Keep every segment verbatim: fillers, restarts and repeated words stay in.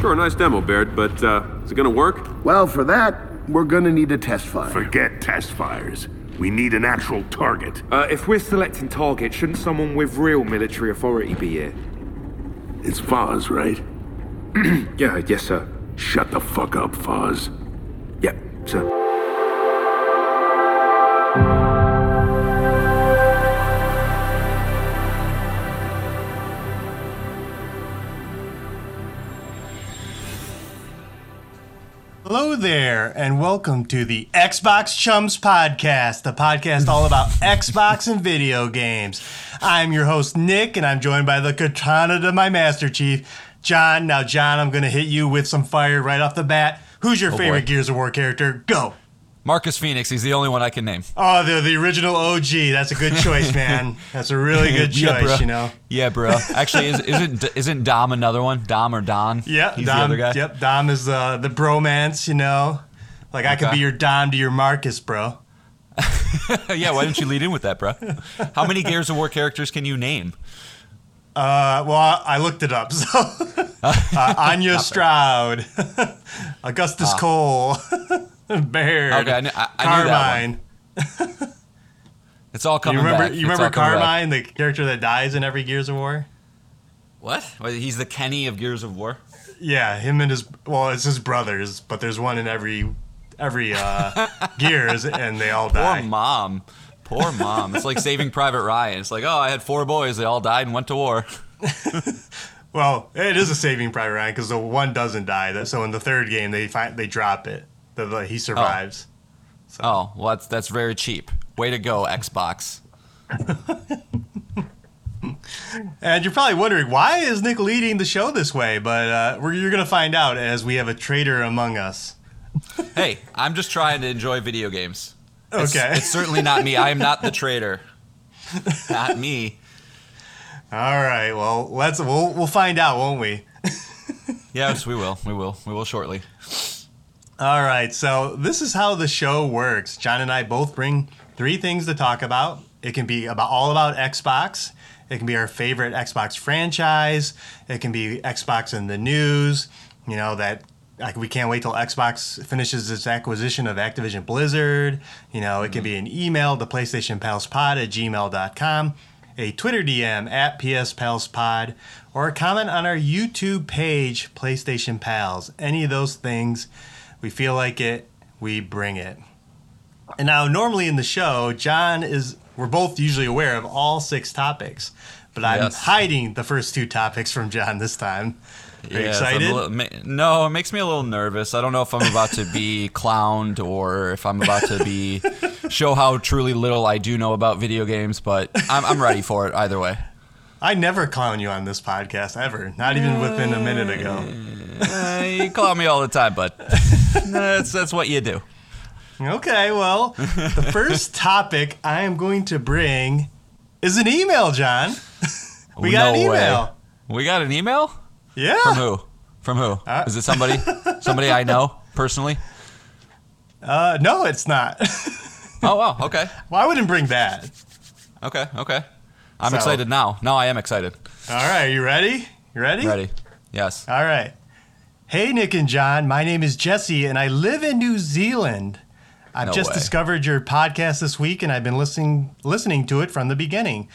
Sure, nice demo, Baird, but uh, is it gonna work? Well, for that, we're gonna need a test fire. Forget test fires. We need an actual target. Uh, if we're selecting targets, shouldn't someone with real military authority be here? It's Foz, right? Yeah, yes, sir. Shut the fuck up, Foz. Yep, sir. Hello there, and welcome to the Xbox Chums Podcast, the podcast all about Xbox and video games. I'm your host, Nick, and I'm joined by the katana to my Master Chief, John. Now, John, I'm going to hit you with some fire right off the bat. Who's your oh favorite boy. Gears of War character? Go. Marcus Phoenix. He's the only one I can name. Oh, the, the original O G. That's a good choice, man. That's a really good choice, yeah, you know? Yeah, bro. Actually, is, isn't isn't Dom another one? Dom or Don? Yeah, he's Dom, the other guy. Yep, Dom is uh, the bromance, you know? Like, okay. I could be your Dom to your Marcus, bro. Yeah, why didn't you lead in with that, bro? How many Gears of War characters can you name? Uh, well, I, I looked it up, so. uh, Anya Stroud. Augustus uh. Cole. Baird, okay, I knew, I, I knew Carmine. It's all coming you remember, back. You remember Carmine, the character that dies in every Gears of War? What? He's the Kenny of Gears of War? Yeah, him and his, well, it's his brothers, but there's one in every every uh, Gears, and they all die. Poor mom. Poor mom. It's like Saving Private Ryan. It's like, oh, I had four boys. They all died and went to war. Well, it is a Saving Private Ryan because the one doesn't die. So in the third game, they find, they drop it. That he survives. Oh. So. Oh, well, that's, that's very cheap. Way to go, Xbox. And you're probably wondering, why is Nick leading the show this way? But uh, we're, you're going to find out as we have a traitor among us. Hey, I'm just trying to enjoy video games. It's, okay. It's certainly not me. I am not the traitor. Not me. All right. Well, let's we'll we'll find out, won't we? Yes, we will. We will. We will shortly. All right, so this is how the show works. John and I both bring three things to talk about. It can be about all about Xbox. It can be our favorite Xbox franchise. It can be Xbox in the news. You know, that like, we can't wait till Xbox finishes its acquisition of Activision Blizzard. You know, it can be an email to PlayStation Pals Pod at gmail dot com, a Twitter D M at P S Pals Pod, or a comment on our YouTube page, PlayStation Pals. Any of those things. We feel like it, we bring it. And now, normally in the show, John is, we're both usually aware of all six topics, but I'm yes. hiding the first two topics from John this time. Are you yes, excited? I'm a little, no, it makes me a little nervous. I don't know if I'm about to be clowned or if I'm about to be, show how truly little I do know about video games, but I'm, I'm ready for it either way. I never clown you on this podcast, ever. Not even within a minute ago. Uh, you clown me all the time, bud. That's, that's what you do. Okay, well, the first topic I am going to bring is an email, John. We got no an email. Way. We got an email? Yeah. From who? From who? Uh, is it somebody? Somebody I know personally? Uh, no, it's not. Oh, wow, okay. Well, I wouldn't bring that. Okay, okay. I'm so. excited now. No, I am excited. All right. You ready? You ready? Ready. Yes. All right. Hey, Nick and John. My name is Jesse, and I live in New Zealand. I've no just way. discovered your podcast this week, and I've been listening listening to it from the beginning.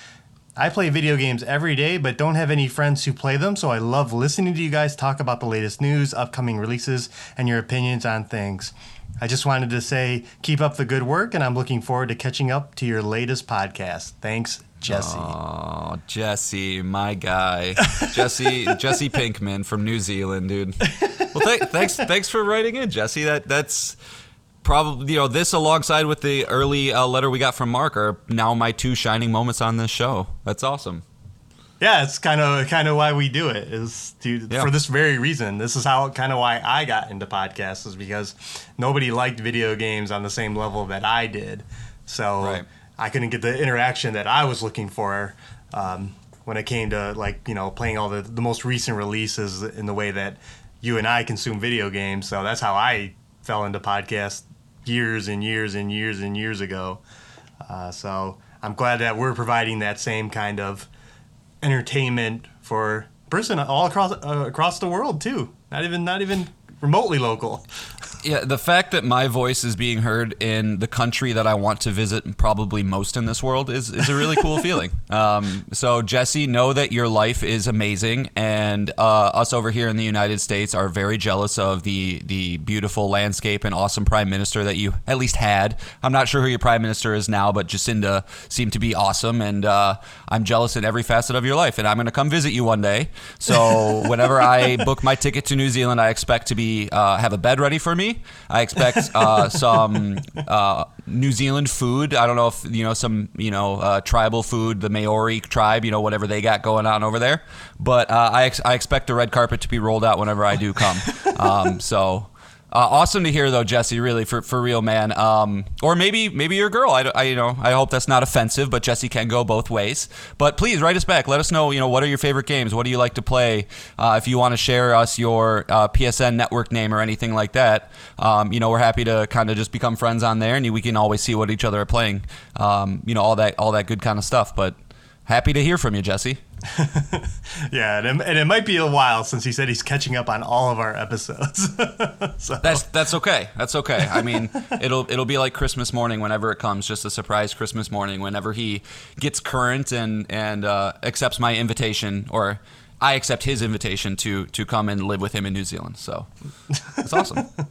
I play video games every day, but don't have any friends who play them, so I love listening to you guys talk about the latest news, upcoming releases, and your opinions on things. I just wanted to say keep up the good work, and I'm looking forward to catching up to your latest podcast. Thanks, Jesse. Oh, Jesse, my guy. Jesse Jesse Pinkman from New Zealand, dude. Well, th- thanks thanks for writing in, Jesse. That that's probably, you know, this alongside with the early uh, letter we got from Mark are now my two shining moments on this show. That's awesome. Yeah, it's kind of kind of why we do it is to, yeah. for this very reason. This is how kind of why I got into podcasts is because nobody liked video games on the same level that I did. So right. I couldn't get the interaction that I was looking for um, when it came to, like, you know, playing all the, the most recent releases in the way that you and I consume video games. So that's how I fell into podcasts years and years and years and years ago. Uh, so I'm glad that we're providing that same kind of entertainment for person all across uh, across the world, too. Not even, not even remotely local. Yeah, the fact that my voice is being heard in the country that I want to visit probably most in this world is, is a really cool feeling. Um, so, Jesse, know that your life is amazing, and uh, us over here in the United States are very jealous of the, the beautiful landscape and awesome prime minister that you at least had. I'm not sure who your prime minister is now, but Jacinda seemed to be awesome, and uh, I'm jealous in every facet of your life, and I'm going to come visit you one day. So, whenever I book my ticket to New Zealand, I expect to be uh, have a bed ready for me. I expect uh, some uh, New Zealand food. I don't know if you know some you know uh, tribal food, the Maori tribe, you know whatever they got going on over there. But uh, I ex- I expect the red carpet to be rolled out whenever I do come. Um, so. Uh, awesome to hear, though, Jesse. Really, for, for real, man. Um, or maybe maybe you're a girl. I, I you know I hope that's not offensive, but Jesse can go both ways. But please write us back. Let us know. You know, what are your favorite games? What do you like to play? Uh, if you want to share us your uh, P S N network name or anything like that, um, you know, we're happy to kind of just become friends on there, and we can always see what each other are playing. Um, you know, all that all that good kind of stuff. But happy to hear from you, Jesse. Yeah, and it, and it might be a while since he said he's catching up on all of our episodes. So. That's that's okay. That's okay. I mean, it'll it'll be like Christmas morning whenever it comes, just a surprise Christmas morning whenever he gets current and and uh, accepts my invitation, or I accept his invitation to to come and live with him in New Zealand. So that's awesome. All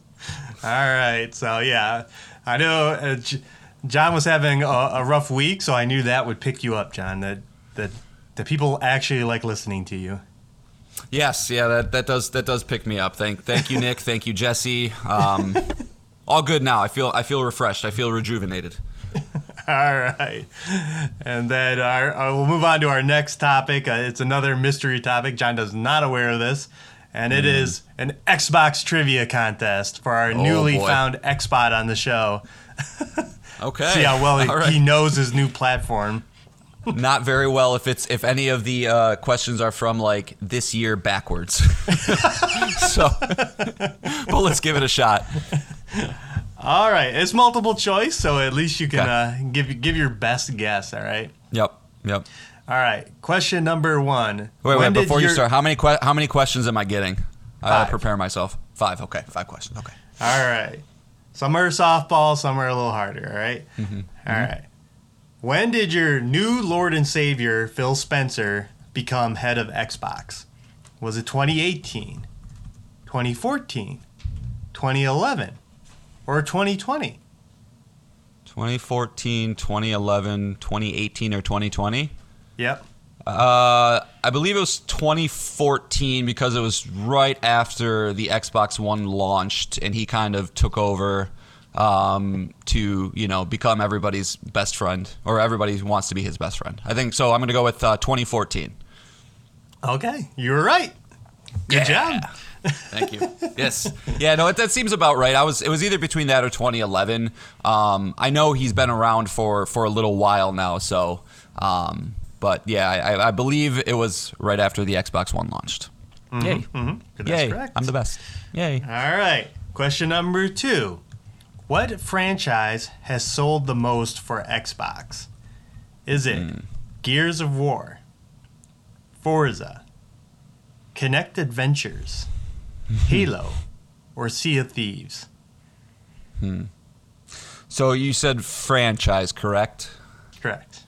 right. So yeah, I know uh, J- John was having a, a rough week, so I knew that would pick you up, John. That that. The people actually like listening to you. Yes, yeah, that, that does that does pick me up. Thank thank you, Nick. Thank you, Jesse. Um, all good now. I feel I feel refreshed. I feel rejuvenated. All right, and then our, our, we'll move on to our next topic. Uh, it's another mystery topic. John is not aware of this, and it mm. is an Xbox trivia contest for our oh, newly boy. found Xbot on the show. Okay. See how well he, right. he knows his new platform. Not very well if it's if any of the uh, questions are from like this year backwards. So, but let's give it a shot. All right, it's multiple choice, so at least you can okay. uh, give give your best guess. All right. Yep. Yep. All right. Question number one. Wait, wait. Before your... you start, how many que- how many questions am I getting? I'll prepare myself. Five. Okay. Five questions. Okay. All right. Some are softball. Some are a little harder. All right. Mm-hmm. All mm-hmm. right. When did your new Lord and Savior, Phil Spencer, become head of Xbox? Was it twenty eighteen, twenty fourteen, twenty eleven, or twenty twenty? twenty fourteen, twenty eleven, twenty eighteen, or twenty twenty? Yep. Uh, I believe it was twenty fourteen because it was right after the Xbox One launched and he kind of took over. Um, to you know, become everybody's best friend, or everybody wants to be his best friend. I think so. I'm going to go with uh, twenty fourteen. Okay, you were right. Good yeah. job. Thank you. Yes. Yeah. No, it, that seems about right. I was. It was either between that or twenty eleven. Um, I know he's been around for for a little while now. So, um, but yeah, I, I believe it was right after the Xbox One launched. Mm-hmm. Yay! Mm-hmm. Yay! Correct. I'm the best. Yay! All right. Question number two. What franchise has sold the most for Xbox? Is it mm. Gears of War, Forza, Kinect Adventures, Halo, or Sea of Thieves? Hmm. So you said franchise, correct? Correct.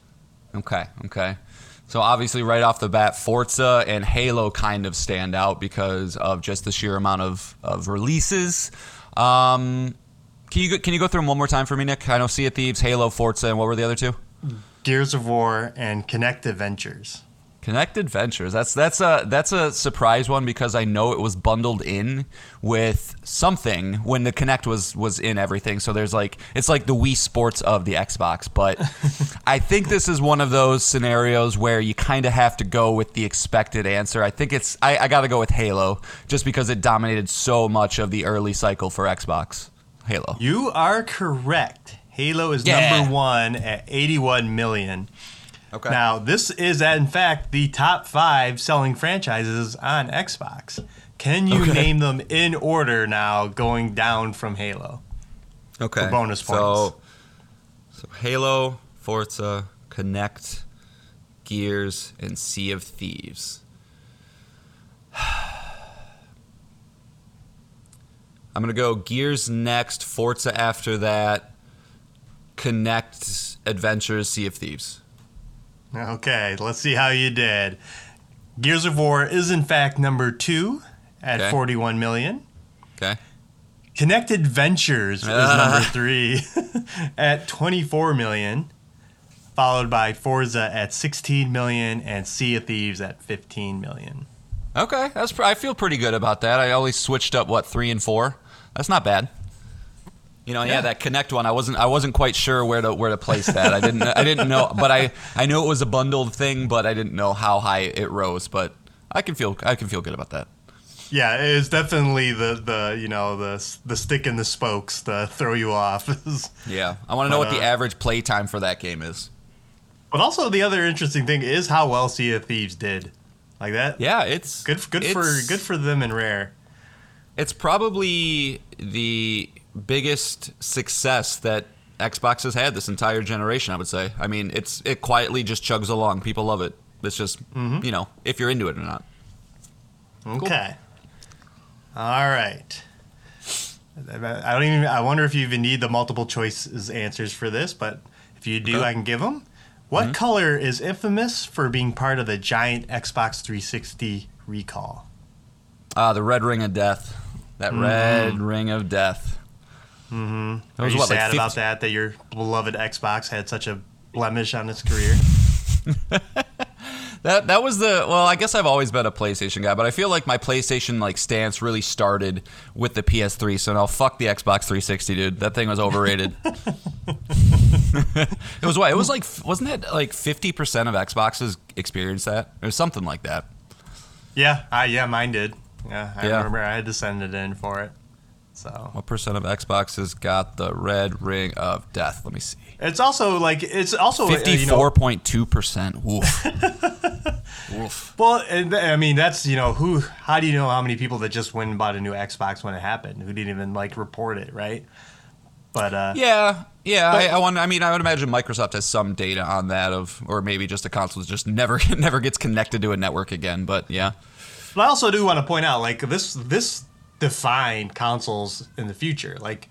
Okay, okay. So obviously right off the bat, Forza and Halo kind of stand out because of just the sheer amount of, of releases. Um... Can you, go, can you go through them one more time for me, Nick? I know Sea of Thieves, Halo, Forza, and what were the other two? Gears of War and Kinect Adventures. Kinect Adventures. That's that's a that's a surprise one because I know it was bundled in with something when the Kinect was was in everything. So there's like it's like the Wii Sports of the Xbox. But I think this is one of those scenarios where you kind of have to go with the expected answer. I think it's I, I got to go with Halo just because it dominated so much of the early cycle for Xbox. Halo. You are correct. Halo is yeah. number one at eighty-one million. Okay. Now, this is, in fact, the top five selling franchises on Xbox. Can you okay. name them in order now going down from Halo? Okay. For bonus points. So, so Halo, Forza, Kinect, Gears, and Sea of Thieves. I'm going to go Gears next, Forza after that, Kinect Adventures, Sea of Thieves. Okay, let's see how you did. Gears of War is, in fact, number two at okay. forty-one million. Okay. Kinect Adventures uh. is number three at twenty-four million, followed by Forza at sixteen million and Sea of Thieves at fifteen million. Okay, that's pr- I feel pretty good about that. I always switched up what three and four. That's not bad. You know, yeah, yeah that Kinect one. I wasn't I wasn't quite sure where to where to place that. I didn't I didn't know, but I, I knew it was a bundled thing, but I didn't know how high it rose. But I can feel I can feel good about that. Yeah, it is definitely the, the you know the the stick in the spokes to throw you off. Yeah, I want to know but, what the uh, average play time for that game is. But also the other interesting thing is how well Sea of Thieves did. Like that? Yeah, it's good. Good it's, for good for them and Rare. It's probably the biggest success that Xbox has had this entire generation, I would say. I mean, it's it quietly just chugs along. People love it. It's just mm-hmm. you know if you're into it or not. Okay. Cool. All right. I don't even. I wonder if you even need the multiple choices answers for this, but if you do, okay. I can give them. What mm-hmm. color is infamous for being part of the giant Xbox three sixty recall? Ah, uh, the red ring of death. That mm-hmm. red ring of death. Mm-hmm. Are you what, sad like fifty- about that, that your beloved Xbox had such a blemish on its career? that that was the, well, I guess I've always been a PlayStation guy, but I feel like my PlayStation like stance really started with the P S three, so now fuck the Xbox three sixty, dude. That thing was overrated. It was what? It was like, wasn't it like fifty percent of Xboxes experienced that? Or something like that. Yeah, I, yeah, mine did. Yeah, I yeah. remember I had to send it in for it. So, what percent of Xboxes got the red ring of death? Let me see. It's also like, it's also fifty-four point two percent. Woof. Woof. Well, I mean, that's, you know, who, how do you know how many people that just went and bought a new Xbox when it happened, who didn't even like report it, right? But, uh, yeah, yeah. But, I, I want. I mean, I would imagine Microsoft has some data on that, of, or maybe just a console that just never, never gets connected to a network again. But yeah. But I also do want to point out, like this, this defined consoles in the future. Like,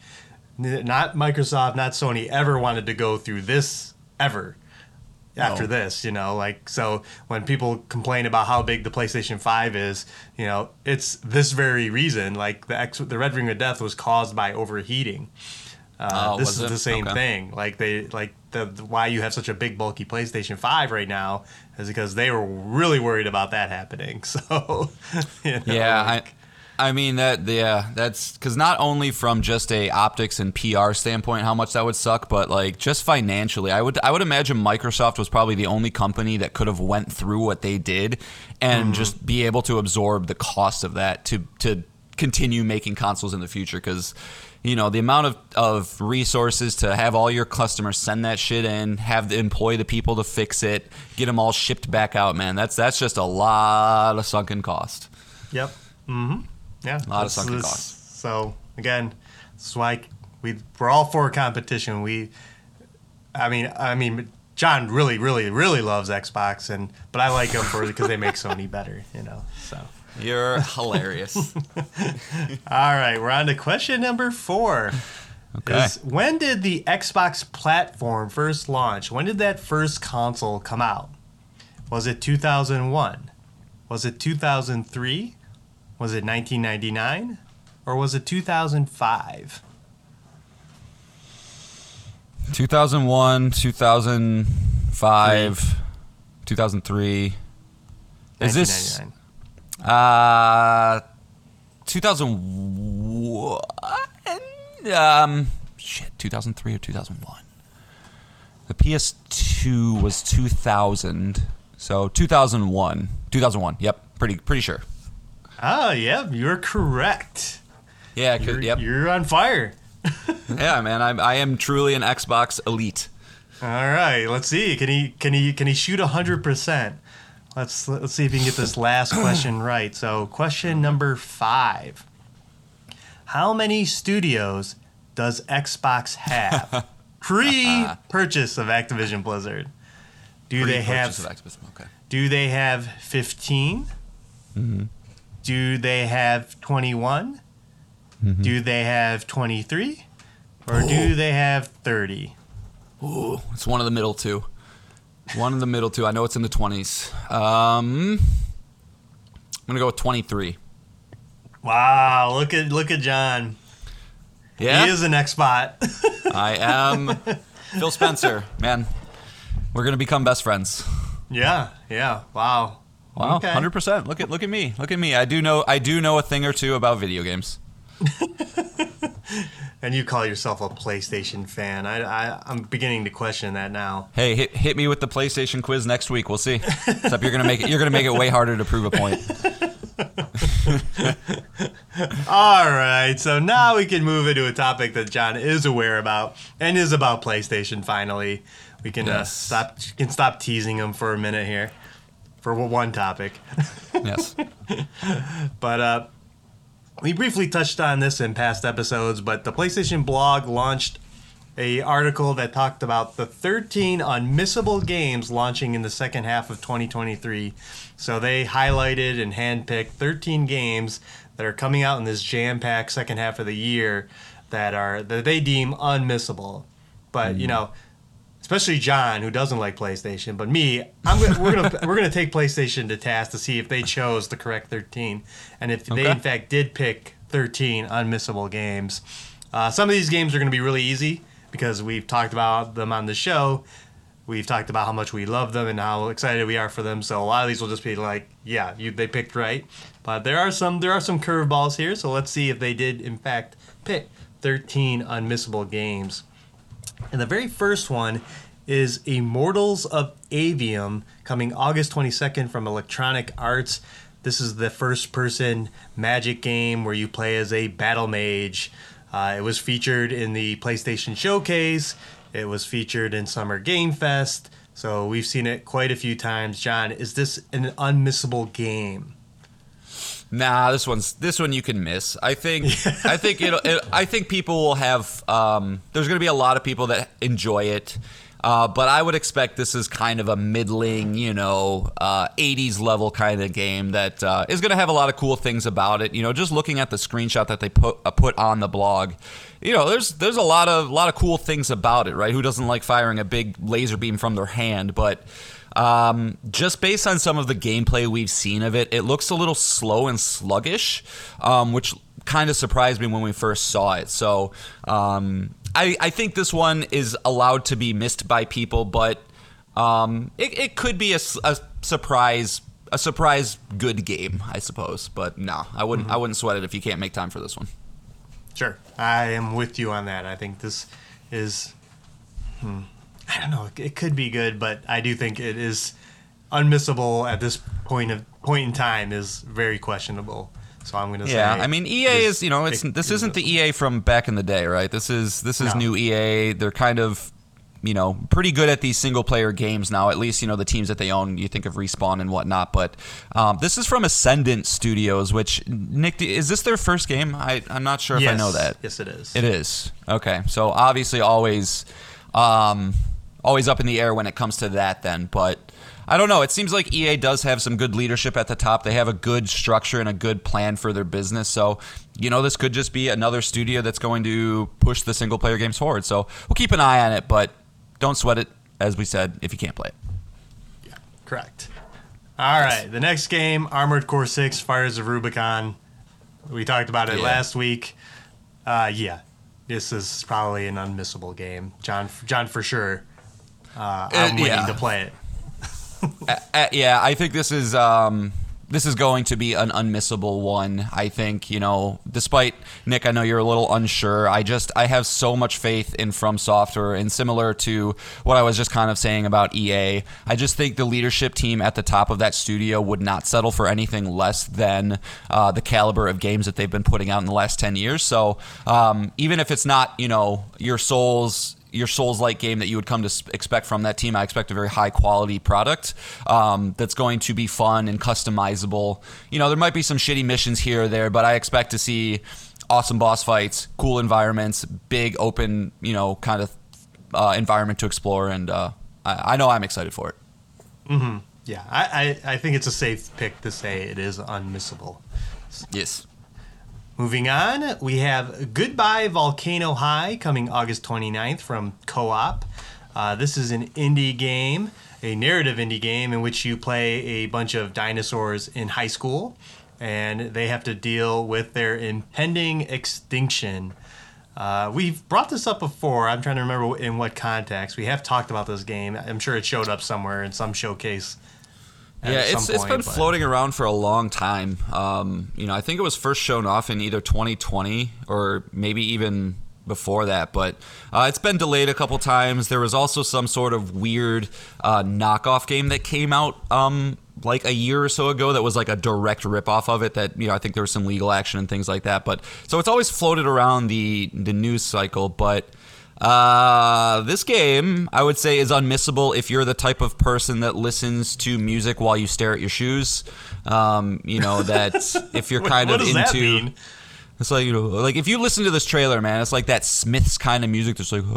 not Microsoft, not Sony ever wanted to go through this ever. After no. this, you know, like, so when people complain about how big the PlayStation five is, you know, it's this very reason. Like the X, the Red Ring of Death was caused by overheating. Uh, oh, this is it? the same okay. thing. Like they, like the, the why you have such a big bulky PlayStation five right now is because they were really worried about that happening. So you know, yeah, like, I, I mean that yeah, that's because not only from just a optics and P R standpoint, how much that would suck, but like just financially, I would I would imagine Microsoft was probably the only company that could have went through what they did and mm-hmm. just be able to absorb the cost of that to to continue making consoles in the future because. You know, the amount of, of resources to have all your customers send that shit in, have the employ the people to fix it, get them all shipped back out, man. That's that's just a lot of sunken cost. Yep. Mm-hmm. Yeah. A lot of sunken cost. So, again, it's like we, we're all for competition. We, I mean, I mean, John really, really, really loves Xbox, and but I like them for because they make Sony better, you know, so. You're hilarious. All right, we're on to question number four. Okay. Is, when did the Xbox platform first launch? When did that first console come out? Was it two thousand one? Was it two thousand three? Was it nineteen ninety-nine? Or was it two thousand five? two thousand one, two thousand five, Three. two thousand three. Is this... Uh, two thousand one, um, shit, two thousand three or two thousand one. The P S two was two thousand, so two thousand one, two thousand one, yep, pretty pretty sure. Oh, yeah, you're correct. Yeah, you're, yep. You're on fire. Yeah, man, I'm, I am truly an Xbox elite. All right, let's see, can he, can he, can he shoot one hundred percent? Let's let's see if you can get this last question right. So, question number five. How many studios does Xbox have pre-purchase of Activision Blizzard? Do they have of Activision. Okay. Do they have fifteen? Mm-hmm. Do they have twenty-one? Mm-hmm. Do they have twenty-three or Ooh. do they have thirty? Ooh, it's one of the middle two. One of the middle two. I know it's in the twenties. Um, I'm going to go with twenty-three. Wow, look at look at John. Yeah. He is the next spot. I am Phil Spencer, man. We're going to become best friends. Yeah, yeah. Wow. Wow, okay. one hundred percent. Look at look at me. Look at me. I do know I do know a thing or two about video games. And you call yourself a PlayStation fan. I, I, I'm beginning to question that now. Hey, hit, hit me with the PlayStation quiz next week. We'll see. Except you're gonna make it, you're gonna make it way harder to prove a point. All right, so now we can move into a topic that John is aware about and is about PlayStation. Finally, we can yes. uh, stop can stop teasing him for a minute here for one topic. Yes, but uh. We briefly touched on this in past episodes, but the PlayStation blog launched an article that talked about the thirteen unmissable games launching in the second half of twenty twenty-three. So they highlighted and handpicked thirteen games that are coming out in this jam-packed second half of the year that are that they deem unmissable. But, mm-hmm. you know, especially John, who doesn't like PlayStation, but me, I'm gonna, we're gonna we're gonna take PlayStation to task to see if they chose the correct thirteen, and if okay. they in fact did pick thirteen unmissable games. Uh, some of these games are gonna be really easy because we've talked about them on the show. We've talked about how much we love them and how excited we are for them. So a lot of these will just be like, yeah, you, they picked right. But there are some there are some curveballs here. So let's see if they did in fact pick thirteen unmissable games. And the very first one is Immortals of Avium, coming August twenty-second from Electronic Arts. This is the first-person magic game where you play as a battle mage. Uh, it was featured in the PlayStation Showcase. It was featured in Summer Game Fest. So we've seen it quite a few times. John, is this an unmissable game? Nah, this one's this one you can miss. I think I think it'll, it. I think people will have. Um, there's going to be a lot of people that enjoy it, uh, but I would expect this is kind of a middling, you know, uh, eighties level kind of game that uh, is going to have a lot of cool things about it. You know, just looking at the screenshot that they put uh, put on the blog, you know, there's there's a lot of lot of cool things about it, right? Who doesn't like firing a big laser beam from their hand, but. Um, just based on some of the gameplay we've seen of it, it looks a little slow and sluggish, um, which kind of surprised me when we first saw it. So um, I, I think this one is allowed to be missed by people, but um, it, it could be a, a surprise, a surprise good game, I suppose. But no, I wouldn't. Mm-hmm. I wouldn't sweat it if you can't make time for this one. Sure, I am with you on that. I think this is. Hmm. I don't know. It could be good, but I do think it is unmissable at this point of point in time is very questionable. So I'm going to say, yeah. I mean, E A is, you know, it's this isn't the E A from back in the day, right? This is this is no. new E A. They're kind of, you know, pretty good at these single player games now. At least, you know, the teams that they own. You think of Respawn and whatnot, but um, this is from Ascendant Studios. Which Nick, is this their first game? I I'm not sure if yes. I know that. Yes, it is. It is. Okay, so obviously, always. Um, Always up in the air when it comes to that then, but I don't know. It seems like E A does have some good leadership at the top. They have a good structure and a good plan for their business. So, you know, this could just be another studio that's going to push the single-player games forward. So we'll keep an eye on it, but don't sweat it, as we said, if you can't play it. Yeah, correct. All yes. right, the next game, Armored Core six, Fires of Rubicon. We talked about it yeah. last week. Uh, yeah, this is probably an unmissable game. John, John for sure. Uh, I'm uh, waiting yeah. to play it. uh, uh, yeah, I think this is um, this is going to be an unmissable one. I think, you know, despite Nick, I know you're a little unsure. I just I have so much faith in From Software, and similar to what I was just kind of saying about E A, I just think the leadership team at the top of that studio would not settle for anything less than uh, the caliber of games that they've been putting out in the last ten years. So um, even if it's not, you know, your Souls. Your Souls-like game that you would come to expect from that team. I expect a very high-quality product um, that's going to be fun and customizable. You know, there might be some shitty missions here or there, but I expect to see awesome boss fights, cool environments, big, open, you know, kind of uh, environment to explore, and uh, I, I know I'm excited for it. Mm-hmm. Yeah, I, I, I think it's a safe pick to say it is unmissable. Yes. Moving on, we have Goodbye Volcano High coming August twenty-ninth from Co-op. Uh, this is an indie game, a narrative indie game in which you play a bunch of dinosaurs in high school, and they have to deal with their impending extinction. Uh, we've brought this up before. I'm trying to remember in what context. We have talked about this game. I'm sure it showed up somewhere in some showcase. Yeah, it's point, it's been but. floating around for a long time. Um, you know, I think it was first shown off in either twenty twenty or maybe even before that, but uh, it's been delayed a couple times. There was also some sort of weird uh, knockoff game that came out um, like a year or so ago that was like a direct ripoff of it that, you know, I think there was some legal action and things like that. But so it's always floated around the, the news cycle, but uh, this game, I would say, is unmissable if you're the type of person that listens to music while you stare at your shoes. Um, you know, that if you're kind what, of what does into... that mean? It's like, you know, like if you listen to this trailer, man, it's like that Smiths kind of music that's like, like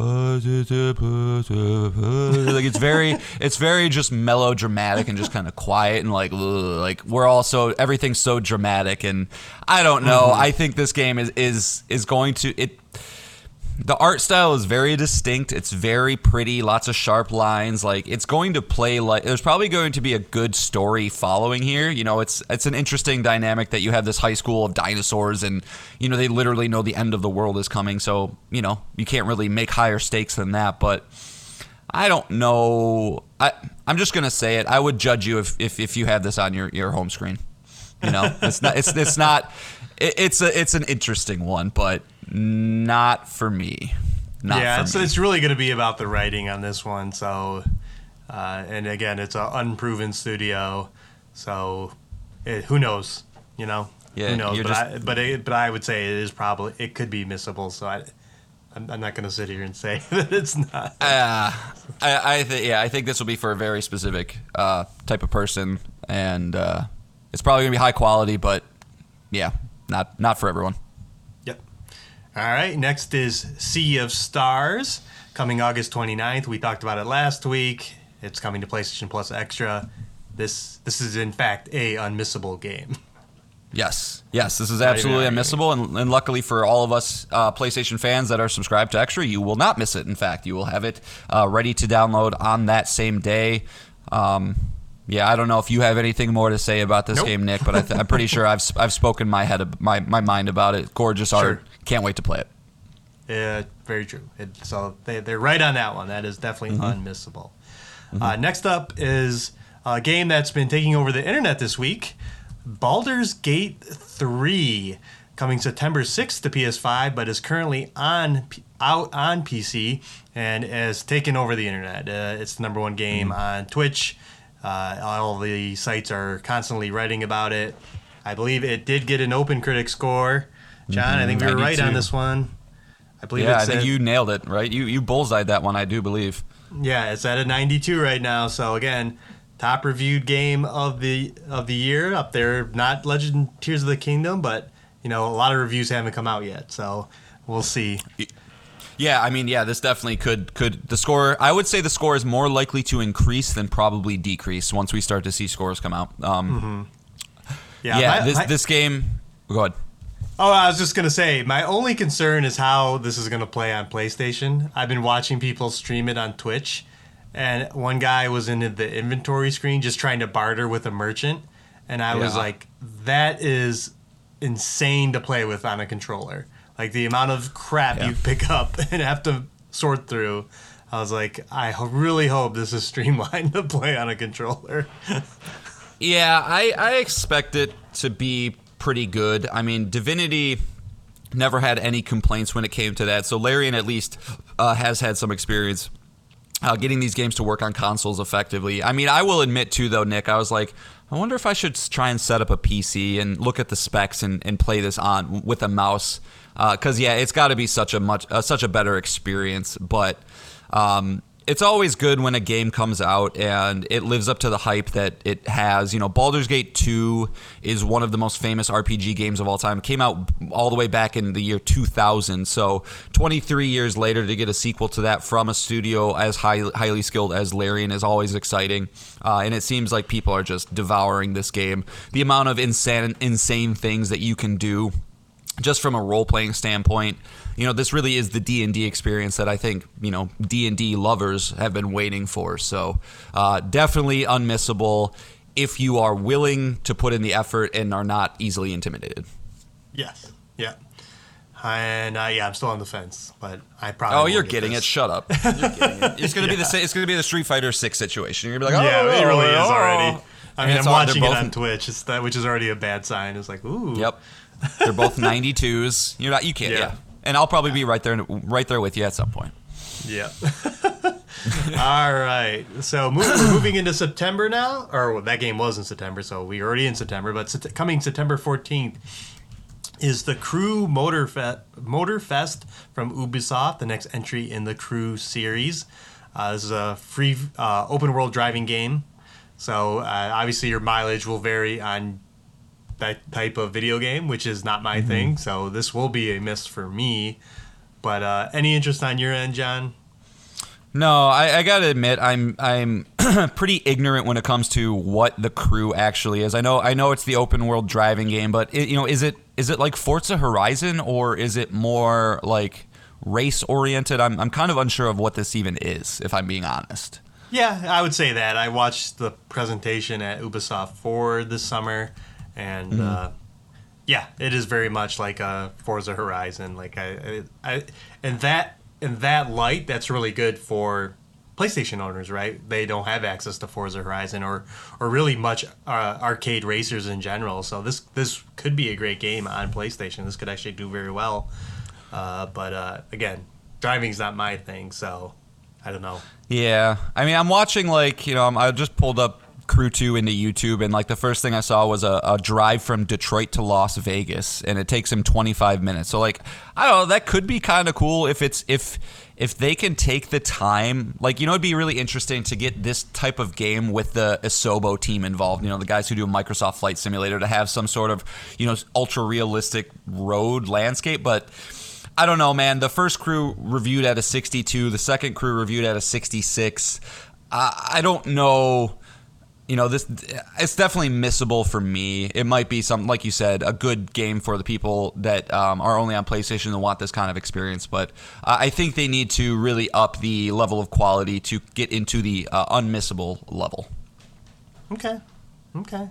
it's very, it's very just melodramatic and just kind of quiet and like, like we're all so, everything's so dramatic and I don't know. Mm-hmm. I think this game is, is, is going to, it, the art style is very distinct. It's very pretty, lots of sharp lines. Like it's going to play like there's probably going to be a good story following here. You know, it's it's an interesting dynamic that you have this high school of dinosaurs and, you know, they literally know the end of the world is coming. So, you know, you can't really make higher stakes than that. But I don't know. I, I'm just going to say it. I would judge you if, if, if you have this on your, your home screen. You know, it's not it's it's not it, it's a it's an interesting one, but not for me. Not yeah, for it's, me. It's really going to be about the writing on this one. So, uh, and again, it's an unproven studio, so it, who knows? You know, yeah, who knows? But just, I, but, it, but I would say it is probably it could be missable. So I, I'm, I'm not going to sit here and say that it's not. Uh, I, I th- yeah, I think this will be for a very specific uh, type of person, and uh, it's probably going to be high quality, but yeah, not not for everyone. All right, next is Sea of Stars, coming August twenty-ninth. We talked about it last week. It's coming to PlayStation Plus Extra. This this is, in fact, a unmissable game. Yes, yes, this is absolutely unmissable, and, and luckily for all of us uh, PlayStation fans that are subscribed to Extra, you will not miss it. In fact, you will have it uh, ready to download on that same day. Um, yeah, I don't know if you have anything more to say about this nope. game, Nick, but I th- I'm pretty sure I've I've spoken my head my my mind about it. Gorgeous sure. art. Can't wait to play it. Yeah, very true. It, so they, they're right on that one. That is definitely mm-hmm. unmissable. Mm-hmm. Uh, next up is a game that's been taking over the internet this week, Baldur's Gate three, coming September sixth to P S five, but is currently on out on P C and has taken over the internet. Uh, it's the number one game mm-hmm. on Twitch. Uh, all the sites are constantly writing about it. I believe it did get an OpenCritic score. John, I think we were right on this one. I believe yeah, it's I think at, you nailed it, right? You you bullseyed that one, I do believe. Yeah, it's at a ninety-two right now. So again, top reviewed game of the of the year up there. Not Legend Tears of the Kingdom, but you know a lot of reviews haven't come out yet, so we'll see. Yeah, I mean, yeah, this definitely could could the score. I would say the score is more likely to increase than probably decrease once we start to see scores come out. Um, mm-hmm. Yeah, yeah my, this my, this game. Go ahead. Oh, I was just going to say, my only concern is how this is going to play on PlayStation. I've been watching people stream it on Twitch, and one guy was in the inventory screen just trying to barter with a merchant, and I yeah. was like, that is insane to play with on a controller. Like, the amount of crap yeah. you pick up and have to sort through, I was like, I really hope this is streamlined to play on a controller. yeah, I, I expect it to be pretty good. I mean, Divinity never had any complaints when it came to that, so Larian at least uh, has had some experience uh, getting these games to work on consoles effectively. I mean, I will admit too, though, Nick, I was like, I wonder if I should try and set up a P C and look at the specs and, and play this on with a mouse, because uh, yeah, it's got to be such a much uh, such a better experience. But um, it's always good when a game comes out and it lives up to the hype that it has. You know, Baldur's Gate two is one of the most famous R P G games of all time. It came out all the way back in the year two thousand. So twenty-three years later to get a sequel to that from a studio as high, highly skilled as Larian is always exciting. Uh, and it seems like people are just devouring this game. The amount of insane, insane things that you can do just from a role-playing standpoint, you know, this really is the D and D experience that I think, you know, D and D lovers have been waiting for. So uh, definitely unmissable if you are willing to put in the effort and are not easily intimidated. Yes. Yeah. And uh, yeah, I'm still on the fence, but I probably. Oh, you're getting this. it. Shut up. You're getting it. It's gonna yeah. be the same. It's gonna be the Street Fighter six situation. You're gonna be like, oh, yeah, it really oh. is already. I mean, I'm all, watching it on Twitch, it's that, which is already a bad sign. It's like, ooh. Yep. They're both ninety-twos. You're not. You can't. Yeah. yeah. And I'll probably yeah. be right there, right there with you at some point. Yeah. All right. So move, we're moving into September now, or well, that game was in September, so we're already in September. But set, coming September fourteenth is the Crew Motor Fe- Motor Fest from Ubisoft, the next entry in the Crew series. Uh, this is a free uh, open-world driving game. So uh, obviously your mileage will vary on that type of video game, which is not my mm-hmm. thing. So this will be a miss for me. But uh, any interest on your end, John? No, I, I gotta admit, I'm I'm pretty ignorant when it comes to what the Crew actually is. I know I know it's the open world driving game, but it, you know, is it is it like Forza Horizon, or is it more like race oriented? I'm I'm kind of unsure of what this even is, if I'm being honest. Yeah, I would say that. I watched the presentation at Ubisoft for this summer, and mm-hmm. uh, yeah, it is very much like a Forza Horizon. Like I, I, I and that. In that light, that's really good for PlayStation owners, right? They don't have access to Forza Horizon or or really much uh, arcade racers in general. So this this could be a great game on PlayStation. This could actually do very well. Uh, but uh, again, driving's not my thing, so I don't know. Yeah, I mean, I'm watching like you know, I'm, I just pulled up Crew two into YouTube, and like the first thing I saw was a, a drive from Detroit to Las Vegas, and it takes him twenty-five minutes. So like, I don't know, that could be kind of cool if it's if if they can take the time. Like, you know, it'd be really interesting to get this type of game with the Asobo team involved, you know, the guys who do Microsoft Flight Simulator, to have some sort of, you know, ultra realistic road landscape. But I don't know, man, the first Crew reviewed at a sixty-two, the second Crew reviewed at a sixty-six. I, I don't know. You know, this it's definitely missable for me. It might be something, like you said, a good game for the people that um, are only on PlayStation and want this kind of experience. But uh, I think they need to really up the level of quality to get into the uh, unmissable level. Okay. Okay.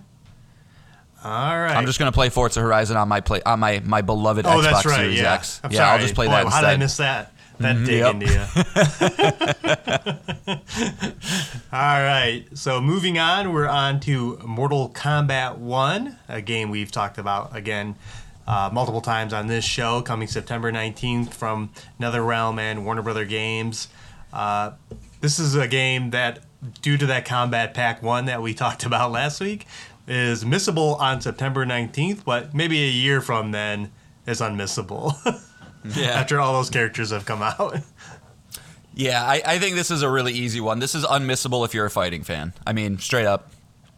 All right. I'm just gonna play Forza Horizon on my play on my, my beloved oh, Xbox that's right. Series yeah. X. I'm yeah, sorry. I'll just play Boy, that instead. How did I miss that? That dig yep. into you. All right. So moving on, we're on to Mortal Kombat one, a game we've talked about, again, uh, multiple times on this show, coming September nineteenth from NetherRealm and Warner Brother Games. Uh, this is a game that, due to that Combat Pack one that we talked about last week, is missable on September nineteenth, but maybe a year from then is unmissable. Yeah. After all those characters have come out. Yeah, I, I think this is a really easy one. This is unmissable if you're a fighting fan. I mean, straight up.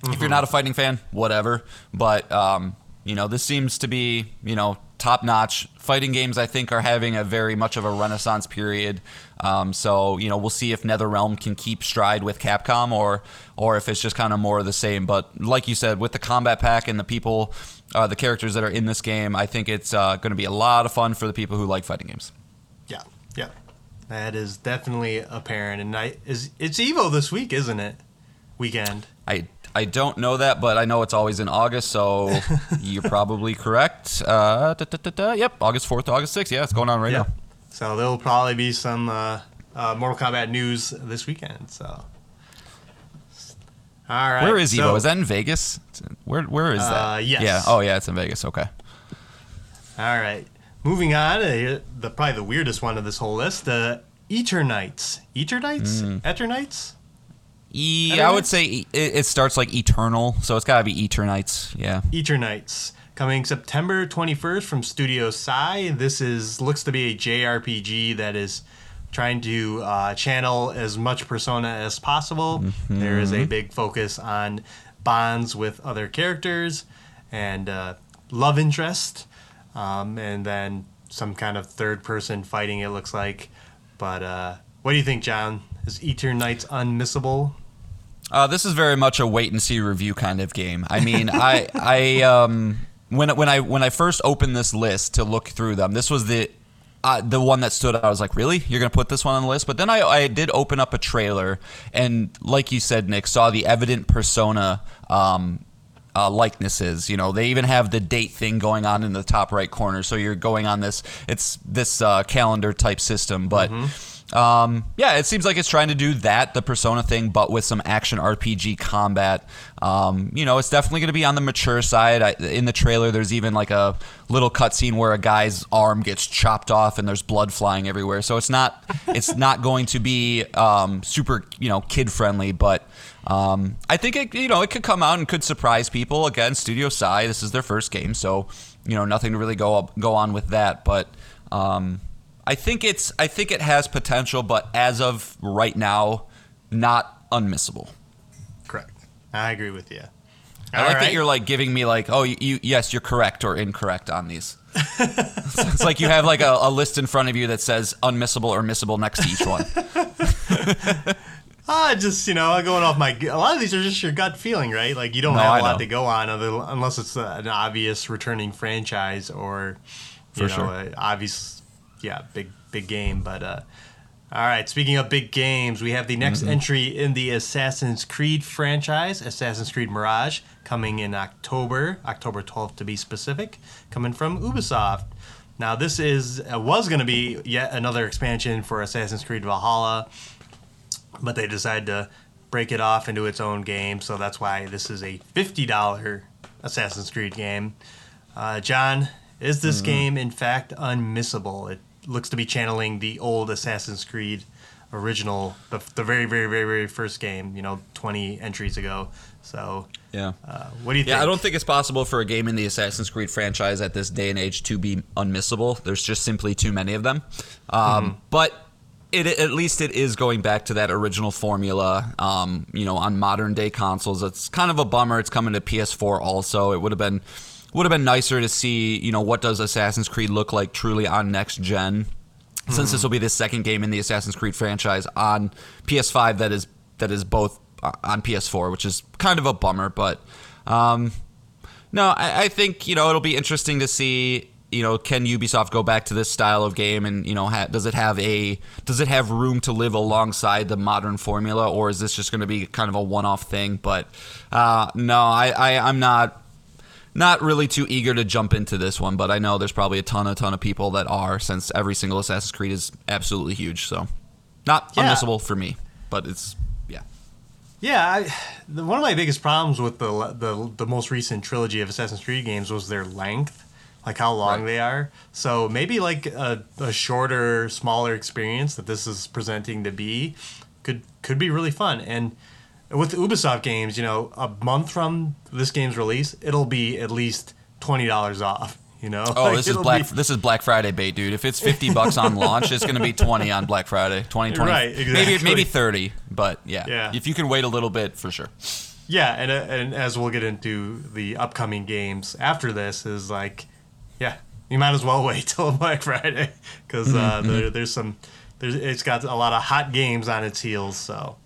Mm-hmm. If you're not a fighting fan, whatever. But, um, you know, this seems to be, you know, top-notch. Fighting games, I think, are having a very much of a renaissance period. Um, so, you know, we'll see if NetherRealm can keep stride with Capcom or or if it's just kind of more of the same. But like you said, with the Combat Pack and the people... Uh, the characters that are in this game, I think it's uh, going to be a lot of fun for the people who like fighting games. Yeah, yeah, that is definitely apparent. And I, is it's EVO this week, isn't it? Weekend. I I don't know that, but I know it's always in August, so you're probably correct. Uh, da, da, da, da, yep, August fourth, to August sixth. Yeah, it's going on right yeah. now. So there'll probably be some uh, uh, Mortal Kombat news this weekend. So. All right. Where is so, EVO? Is that in Vegas? Where Where is that? Uh, yes. Yeah. Oh, yeah, it's in Vegas. Okay. All right. Moving on, uh, the probably the weirdest one of this whole list, the uh, Eternights. Eternights? Mm. Eternights? E- Eternights? I would say e- it starts like Eternal, so it's got to be Eternights. Yeah. Eternights. Coming September twenty-first from Studio Psy. This is looks to be a J R P G that is... trying to uh, channel as much Persona as possible. Mm-hmm. There is a big focus on bonds with other characters and uh, love interest, um, and then some kind of third-person fighting, it looks like. But uh, what do you think, John? Is Eternights unmissable? Uh, this is very much a wait-and-see review kind of game. I mean, I... I um when when I when I first opened this list to look through them, this was the uh, the one that stood out. I was like, really? You're going to put this one on the list? But then I, I did open up a trailer, and like you said, Nick, saw the evident Persona um Uh, likenesses. You know, they even have the date thing going on in the top right corner, so you're going on this it's this uh calendar type system, but mm-hmm. um yeah it seems like it's trying to do that, the Persona thing, but with some action R P G combat. Um you know, it's definitely going to be on the mature side. I, in the trailer there's even like a little cutscene where a guy's arm gets chopped off and there's blood flying everywhere, so it's not it's not going to be um super, you know, kid friendly, but Um, I think it, you know, it could come out and could surprise people. Again, Studio Psy, this is their first game, so you know, nothing to really go up, go on with that. But um, I think it's I think it has potential, but as of right now, not unmissable. Correct. I agree with you. I All like right. that you're like giving me like, oh, you, you yes, you're correct or incorrect on these. It's, it's like you have like a, a list in front of you that says unmissable or missable next to each one. Ah, just, you know, going off my... A lot of these are just your gut feeling, right? Like, you don't no, have a lot to go on other, unless it's an obvious returning franchise or, you For know, sure. an obvious, yeah, big big game. But, uh, all right, speaking of big games, we have the next mm-hmm. entry in the Assassin's Creed franchise, Assassin's Creed Mirage, coming in October, October twelfth to be specific, coming from Ubisoft. Now, this is uh, was going to be yet another expansion for Assassin's Creed Valhalla, but they decided to break it off into its own game, so that's why this is a fifty dollars Assassin's Creed game. Uh, John, is this mm. game, in fact, unmissable? It looks to be channeling the old Assassin's Creed original, the, the very, very, very, very first game, you know, twenty entries ago. So, yeah. Uh, what do you think? Yeah, I don't think it's possible for a game in the Assassin's Creed franchise at this day and age to be unmissable. There's just simply too many of them. Um, mm-hmm. But... It, at least it is going back to that original formula, um, you know, on modern day consoles. It's kind of a bummer it's coming to P S four also. It would have been would have been nicer to see, you know, what does Assassin's Creed look like truly on next gen, mm-hmm. since this will be the second game in the Assassin's Creed franchise on P S five that is that is both on P S four, which is kind of a bummer. But um, no, I, I think, you know, it'll be interesting to see. You know, can Ubisoft go back to this style of game, and you know, ha- does it have a does it have room to live alongside the modern formula, or is this just going to be kind of a one-off thing? But uh, no, I, I I'm not not really too eager to jump into this one, but I know there's probably a ton a ton of people that are, since every single Assassin's Creed is absolutely huge. So not yeah. unmissable for me, but it's yeah. Yeah, I, the, one of my biggest problems with the, the the most recent trilogy of Assassin's Creed games was their length. Like how long right. they are. So maybe like a, a shorter, smaller experience that this is presenting to be could could be really fun. And with Ubisoft games, you know, a month from this game's release, it'll be at least twenty dollars off. You know? Oh, like this is Black. Be... This is Black Friday bait, dude. If it's fifty bucks on launch, it's gonna be twenty on Black Friday. twenty, twenty right? Exactly. Maybe maybe thirty. But yeah, yeah, if you can wait a little bit, for sure. Yeah, and and as we'll get into the upcoming games after this, is like. Yeah, you might as well wait till Black Friday, because uh, mm-hmm. there, there's some, there's, it's got a lot of hot games on its heels. So,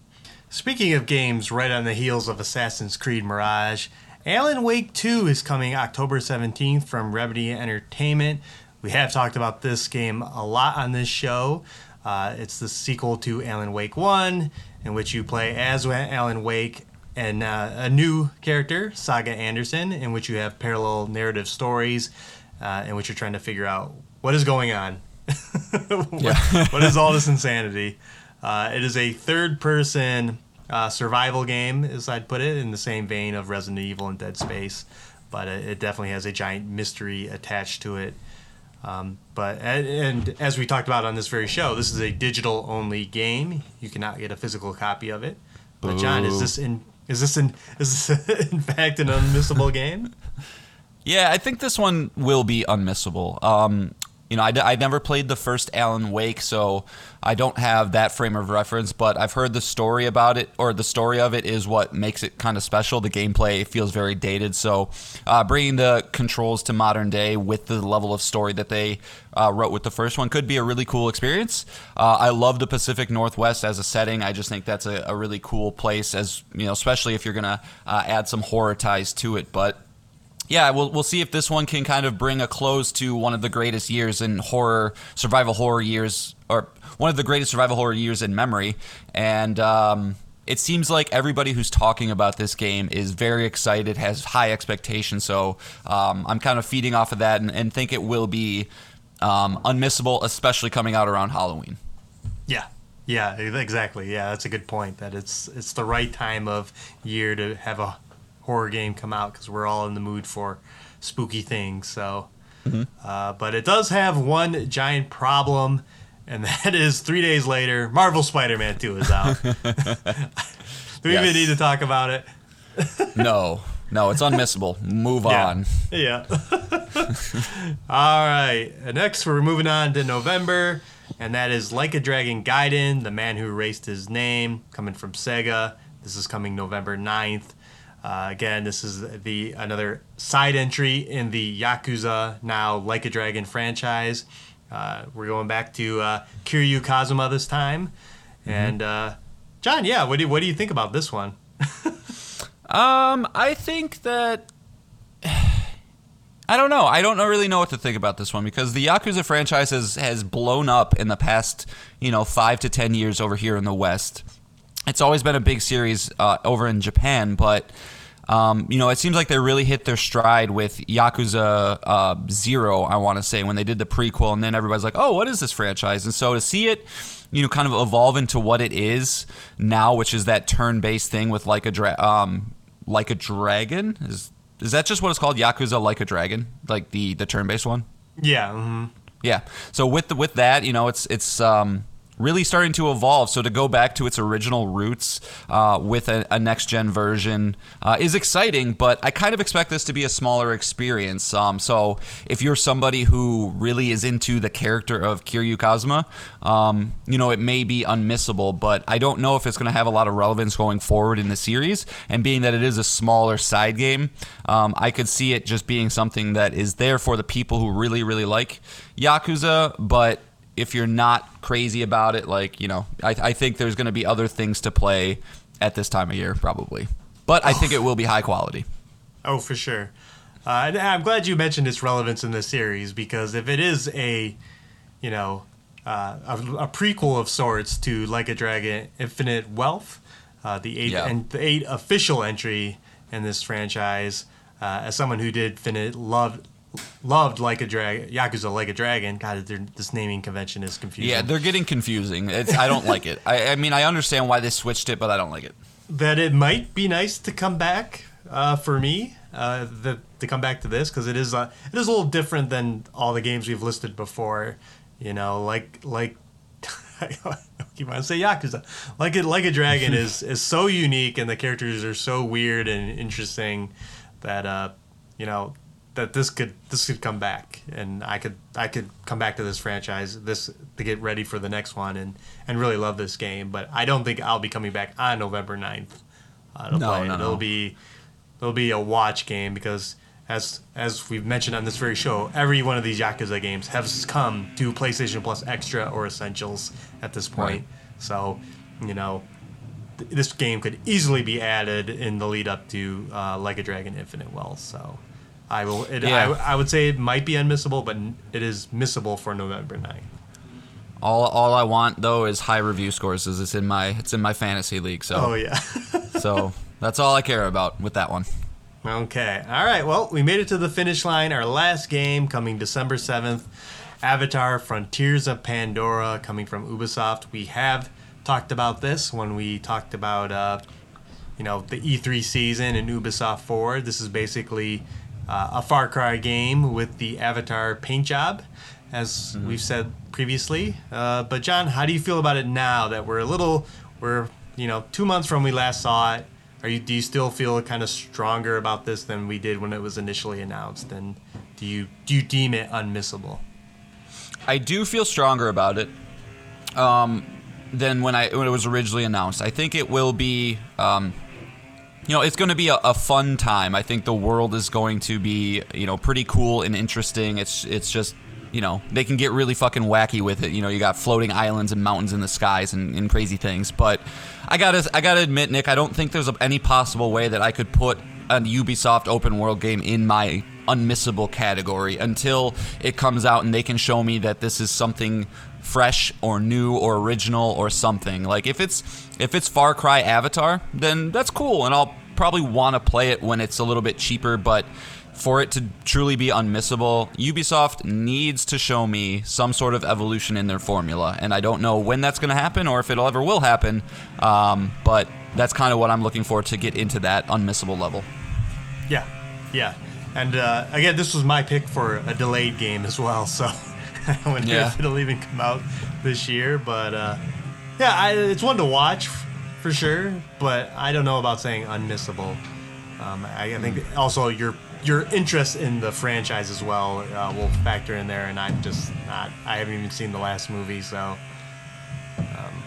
speaking of games right on the heels of Assassin's Creed Mirage, Alan Wake two is coming October seventeenth from Remedy Entertainment. We have talked about this game a lot on this show. Uh, it's the sequel to Alan Wake one, in which you play as Alan Wake and uh, a new character, Saga Anderson, in which you have parallel narrative stories. Uh, in which you're trying to figure out what is going on. what, what is all this insanity? Uh, it is a third-person uh, survival game, as I'd put it, in the same vein of Resident Evil and Dead Space, but it, it definitely has a giant mystery attached to it. Um, but and, and as we talked about on this very show, this is a digital-only game. You cannot get a physical copy of it. But John, Ooh. is this in is this in is this in fact an unmissable game? Yeah, I think this one will be unmissable. Um, you know, I, d- I never played the first Alan Wake, so I don't have that frame of reference, but I've heard the story about it, or the story of it is what makes it kind of special. The gameplay feels very dated, so uh, bringing the controls to modern day with the level of story that they uh, wrote with the first one could be a really cool experience. Uh, I love the Pacific Northwest as a setting. I just think that's a, a really cool place, as you know, especially if you're going to uh, add some horror ties to it, but... yeah, we'll we'll see if this one can kind of bring a close to one of the greatest years in horror, survival horror years, or one of the greatest survival horror years in memory. And um, it seems like everybody who's talking about this game is very excited, has high expectations. So um, I'm kind of feeding off of that and, and think it will be um, unmissable, especially coming out around Halloween. Yeah. Yeah, exactly. Yeah, that's a good point, that it's it's the right time of year to have a horror game come out because we're all in the mood for spooky things. So, mm-hmm. uh, but it does have one giant problem, and that is three days later, Marvel Spider-Man two is out. Do we yes. even need to talk about it? No. No, it's unmissable. Move yeah. on. Yeah. All right. Next, we're moving on to November. And that is Like a Dragon Gaiden, The Man Who Erased His Name, coming from Sega. This is coming November ninth. Uh, again, this is the another side entry in the Yakuza, now Like a Dragon franchise. Uh, we're going back to uh, Kiryu Kazuma this time. Mm-hmm. And uh, John, yeah, what do, what do you think about this one? um, I think that... I don't know. I don't really know what to think about this one because the Yakuza franchise has, has blown up in the past, you know, five to ten years over here in the West. It's always been a big series uh, over in Japan, but, um, you know, it seems like they really hit their stride with Yakuza uh, Zero, I want to say, when they did the prequel, and then everybody's like, oh, what is this franchise? And so to see it, you know, kind of evolve into what it is now, which is that turn-based thing with like a, dra- um, like a dragon is... Is that just what it's called, Yakuza Like a Dragon, like the, the turn-based one? Yeah. Mm-hmm. Yeah. So with the, with that, you know, it's it's um, really starting to evolve. So to go back to its original roots uh, with a, a next-gen version uh, is exciting, but I kind of expect this to be a smaller experience. Um, so if you're somebody who really is into the character of Kiryu Kazuma, um, you know, it may be unmissable, but I don't know if it's going to have a lot of relevance going forward in the series. And being that it is a smaller side game, um, I could see it just being something that is there for the people who really, really like Yakuza, but... If you're not crazy about it, like, you know, I, I think there's going to be other things to play at this time of year, probably. But I think it will be high quality. Oh, for sure. Uh, and I'm glad you mentioned its relevance in this series, because if it is a, you know, uh, a, a prequel of sorts to Like a Dragon Infinite Wealth, uh, the eighth yeah. and the eighth official entry in this franchise, uh, as someone who did finish loved. Loved Like a Dragon, Yakuza Like a Dragon. God, this naming convention is confusing. Yeah, they're getting confusing. It's, I don't like it. I, I mean, I understand why they switched it, but I don't like it. That it might be nice to come back uh, for me, uh, the, to come back to this, because it is a, it is a little different than all the games we've listed before. You know, like like I keep on saying Yakuza, like it like a Dragon is is so unique, and the characters are so weird and interesting that uh, you know. That this could this could come back, and I could I could come back to this franchise this to get ready for the next one, and, and really love this game. But I don't think I'll be coming back on November ninth. Uh, to no, play. no, it'll no. be it'll be a watch game because as as we've mentioned on this very show, every one of these Yakuza games has come to PlayStation Plus Extra or Essentials at this point. Right. So, you know, th- this game could easily be added in the lead up to uh, Like a Dragon Infinite Wealth. So. I will. It, yeah. I, I would say it might be unmissable, but it is missable for November ninth. All, all I want though is high review scores. Is it's in my it's in my fantasy league. So oh yeah. So that's all I care about with that one. Okay. All right. Well, we made it to the finish line. Our last game coming December seventh, Avatar: Frontiers of Pandora, coming from Ubisoft. We have talked about this when we talked about uh, you know, the E three season and Ubisoft Forward. This is basically. Uh, a Far Cry game with the Avatar paint job, as mm-hmm. we've said previously. Uh, but John, how do you feel about it now that we're a little, we're you know two months from we last saw it? Are you do you still feel kind of stronger about this than we did when it was initially announced? And do you do you deem it unmissable? I do feel stronger about it um, than when I when it was originally announced. I think it will be. Um, You know, it's going to be a, a fun time. I think the world is going to be, you know, pretty cool and interesting. It's it's just, you know, they can get really fucking wacky with it. You know, you got floating islands and mountains in the skies and, and crazy things. But I gotta I gotta admit, Nick, I don't think there's any possible way that I could put a Ubisoft open world game in my unmissable category until it comes out and they can show me that this is something fresh or new or original or something. Like if it's if it's Far Cry Avatar, then that's cool and I'll probably want to play it when it's a little bit cheaper, but for it to truly be unmissable, Ubisoft needs to show me some sort of evolution in their formula, and I don't know when that's going to happen or if it ever will happen, um, but that's kind of what I'm looking for to get into that unmissable level. Yeah, yeah. And uh, again, this was my pick for a delayed game as well, so I wonder yeah. if it'll even come out this year, but uh, yeah, I, it's one to watch for sure, but I don't know about saying unmissable. Um, I, I think mm. also your your interest in the franchise as well uh, will factor in there, and I'm just not, I haven't even seen the last movie, so. Um.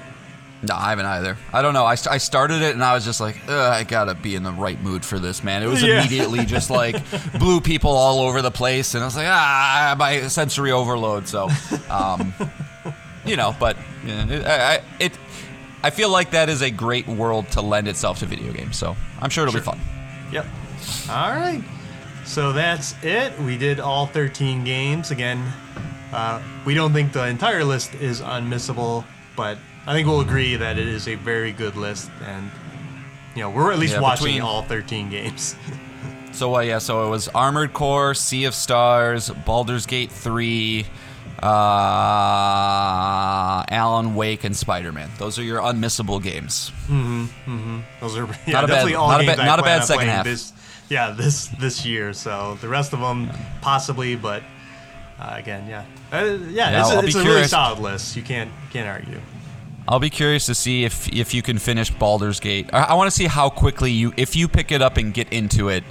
No, I haven't either. I don't know. I, st- I started it and I was just like, ugh, I gotta be in the right mood for this, man. It was yeah. immediately just like blue people all over the place, and I was like, ah, my sensory overload. So, um, you know, but yeah, it, I it I feel like that is a great world to lend itself to video games. So I'm sure it'll sure. be fun. Yep. All right. So that's it. We did all thirteen games again. Uh, we don't think the entire list is unmissable, but I think we'll agree that it is a very good list, and you know we're at least yeah, watching between, all thirteen games. so uh, yeah, so it was Armored Core, Sea of Stars, Baldur's Gate three, uh, Alan Wake, and Spider-Man. Those are your unmissable games. Mm-hmm. Mm-hmm. Those are yeah, not definitely a bad, all not games a bad, not I plan a bad on second half. This, yeah, this this year. So the rest of them yeah. possibly, but uh, again, yeah, uh, yeah, yeah, it's, I'll, it's I'll a curious. really solid list. You can't can't argue. I'll be curious to see if, if you can finish Baldur's Gate. I, I want to see how quickly you, if you pick it up and get into it,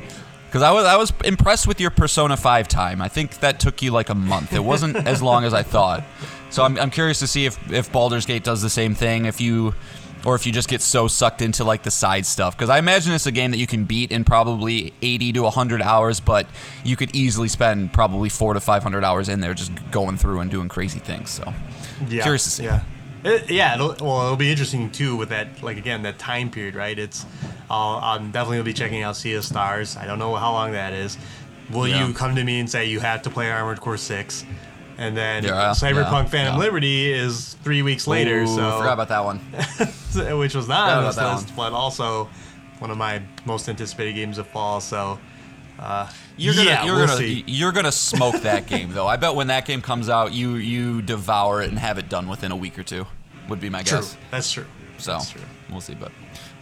because I was I was impressed with your Persona five time. I think that took you like a month. It wasn't as long as I thought. So I'm I'm curious to see if, if Baldur's Gate does the same thing. If you, or if you just get so sucked into like the side stuff, because I imagine it's a game that you can beat in probably eighty to one hundred hours, but you could easily spend probably four to five hundred hours in there just going through and doing crazy things. So yeah, curious to see. Yeah. It, yeah, it'll, well, it'll be interesting, too, with that, like, again, that time period, right? It's, I'll, I'm definitely going to be checking out Sea of Stars. I don't know how long that is. Will yeah. you come to me and say you have to play Armored Core six? And then yeah, Cyberpunk yeah, Phantom yeah. Liberty is three weeks later, Ooh, so... I forgot about that one. Which was not on this list, but also one of my most anticipated games of fall, so... Uh, you're gonna, yeah, you're we'll gonna, see. You're gonna smoke that game, though. I bet when that game comes out, you you devour it and have it done within a week or two. Would be my true. guess. That's true. So That's true. We'll see. But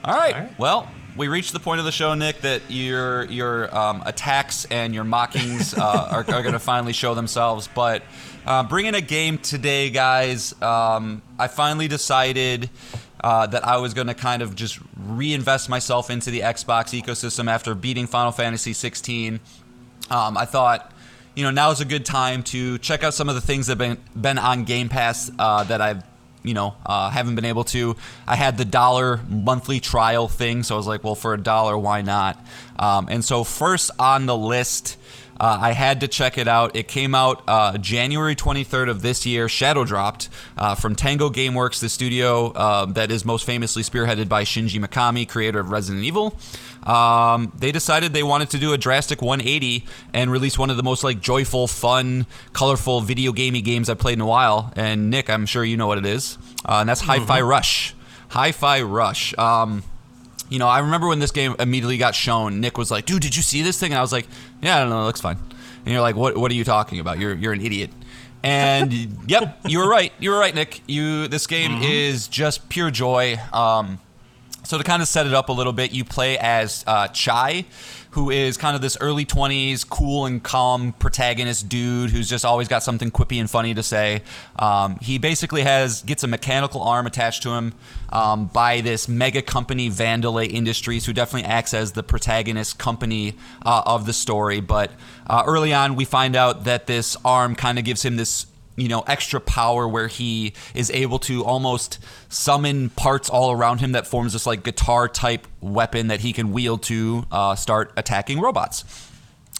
all right. all right, well, we reached the point of the show, Nick, that your your um, attacks and your mockings uh, are, are gonna finally show themselves. But uh, bringing a game today, guys, um, I finally decided. Uh, that I was going to kind of just reinvest myself into the Xbox ecosystem after beating Final Fantasy sixteen. Um, I thought, you know, now is a good time to check out some of the things that have been, been on Game Pass uh, that I've, you know, uh, haven't been able to. I had the dollar monthly trial thing, so I was like, well, for a dollar, why not? Um, and so first on the list... Uh, I had to check it out. It came out uh, January twenty-third of this year, shadow dropped uh, from Tango Gameworks, the studio uh, that is most famously spearheaded by Shinji Mikami, creator of Resident Evil. Um, they decided they wanted to do a drastic one eighty and release one of the most like joyful, fun, colorful video gamey games I've played in a while. And Nick, I'm sure you know what it is. Uh, and that's mm-hmm. Hi-Fi Rush. Hi-Fi Rush. Um, You know, I remember when this game immediately got shown, Nick was like, dude, did you see this thing? And I was like, yeah, I don't know, it looks fine. And you're like, what What are you talking about? You're you're an idiot. And, yep, you were right. You were right, Nick. You This game mm-hmm. is just pure joy. Um, so to kind of set it up a little bit, you play as uh, Chai, who is kind of this early twenties, cool and calm protagonist dude who's just always got something quippy and funny to say. Um, he basically has gets a mechanical arm attached to him um, by this mega company, Vandalay Industries, who definitely acts as the protagonist company uh, of the story. But uh, early on, we find out that this arm kind of gives him this, you know, extra power where he is able to almost summon parts all around him that forms this like guitar type weapon that he can wield to uh, start attacking robots.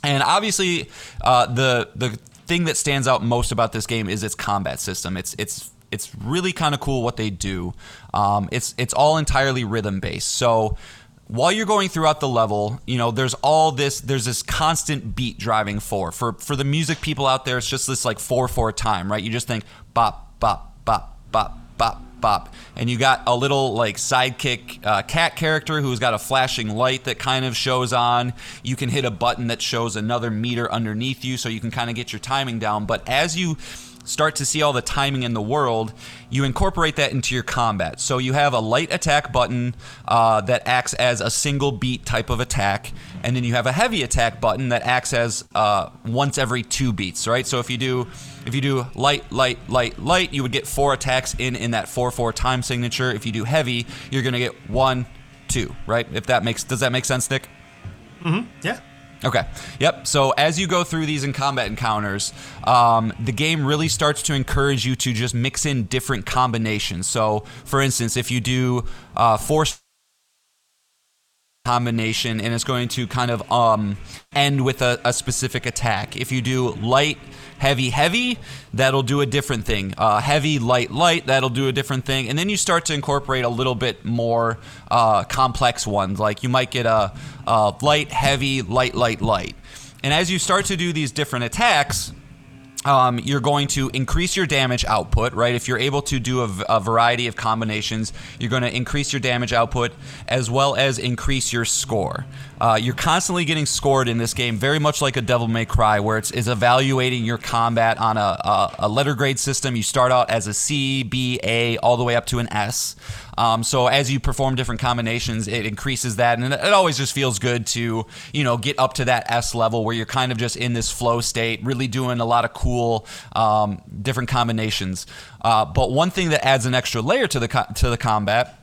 And obviously uh, the the thing that stands out most about this game is its combat system. It's it's it's really kind of cool what they do. Um, it's it's all entirely rhythm based. So while you're going throughout the level, you know, there's all this, there's this constant beat driving four. For for the music people out there, it's just this like four four time, right? You just think bop, bop, bop, bop, bop, bop. And you got a little like sidekick uh, cat character who's got a flashing light that kind of shows on. You can hit a button that shows another meter underneath you, so you can kind of get your timing down. But as you start to see all the timing in the world, you incorporate that into your combat. So you have a light attack button uh, that acts as a single beat type of attack, and then you have a heavy attack button that acts as uh, once every two beats, right? So if you do if you do light, light, light, light, you would get four attacks in in that four four time signature. If you do heavy, you're gonna get one, two, right? If that makes, does that make sense, Nick? Mm-hmm, yeah. Okay. Yep. So as you go through these in combat encounters, um, the game really starts to encourage you to just mix in different combinations. So, for instance, if you do uh, force combination, and it's going to kind of um, end with a, a specific attack. If you do light, heavy, heavy, that'll do a different thing. Uh, heavy, light, light, that'll do a different thing. And then you start to incorporate a little bit more uh, complex ones. Like you might get a, a light, heavy, light, light, light. And as you start to do these different attacks, Um, you're going to increase your damage output, right? If you're able to do a, v- a variety of combinations, you're going to increase your damage output as well as increase your score. Uh, you're constantly getting scored in this game, very much like a Devil May Cry, where it's, it's evaluating your combat on a, a, a letter grade system. You start out as a C, B, A, all the way up to an S. Um, so as you perform different combinations, it increases that, and it always just feels good to, you know, get up to that S level where you're kind of just in this flow state, really doing a lot of cool um, different combinations. Uh, but one thing that adds an extra layer to the co- to the combat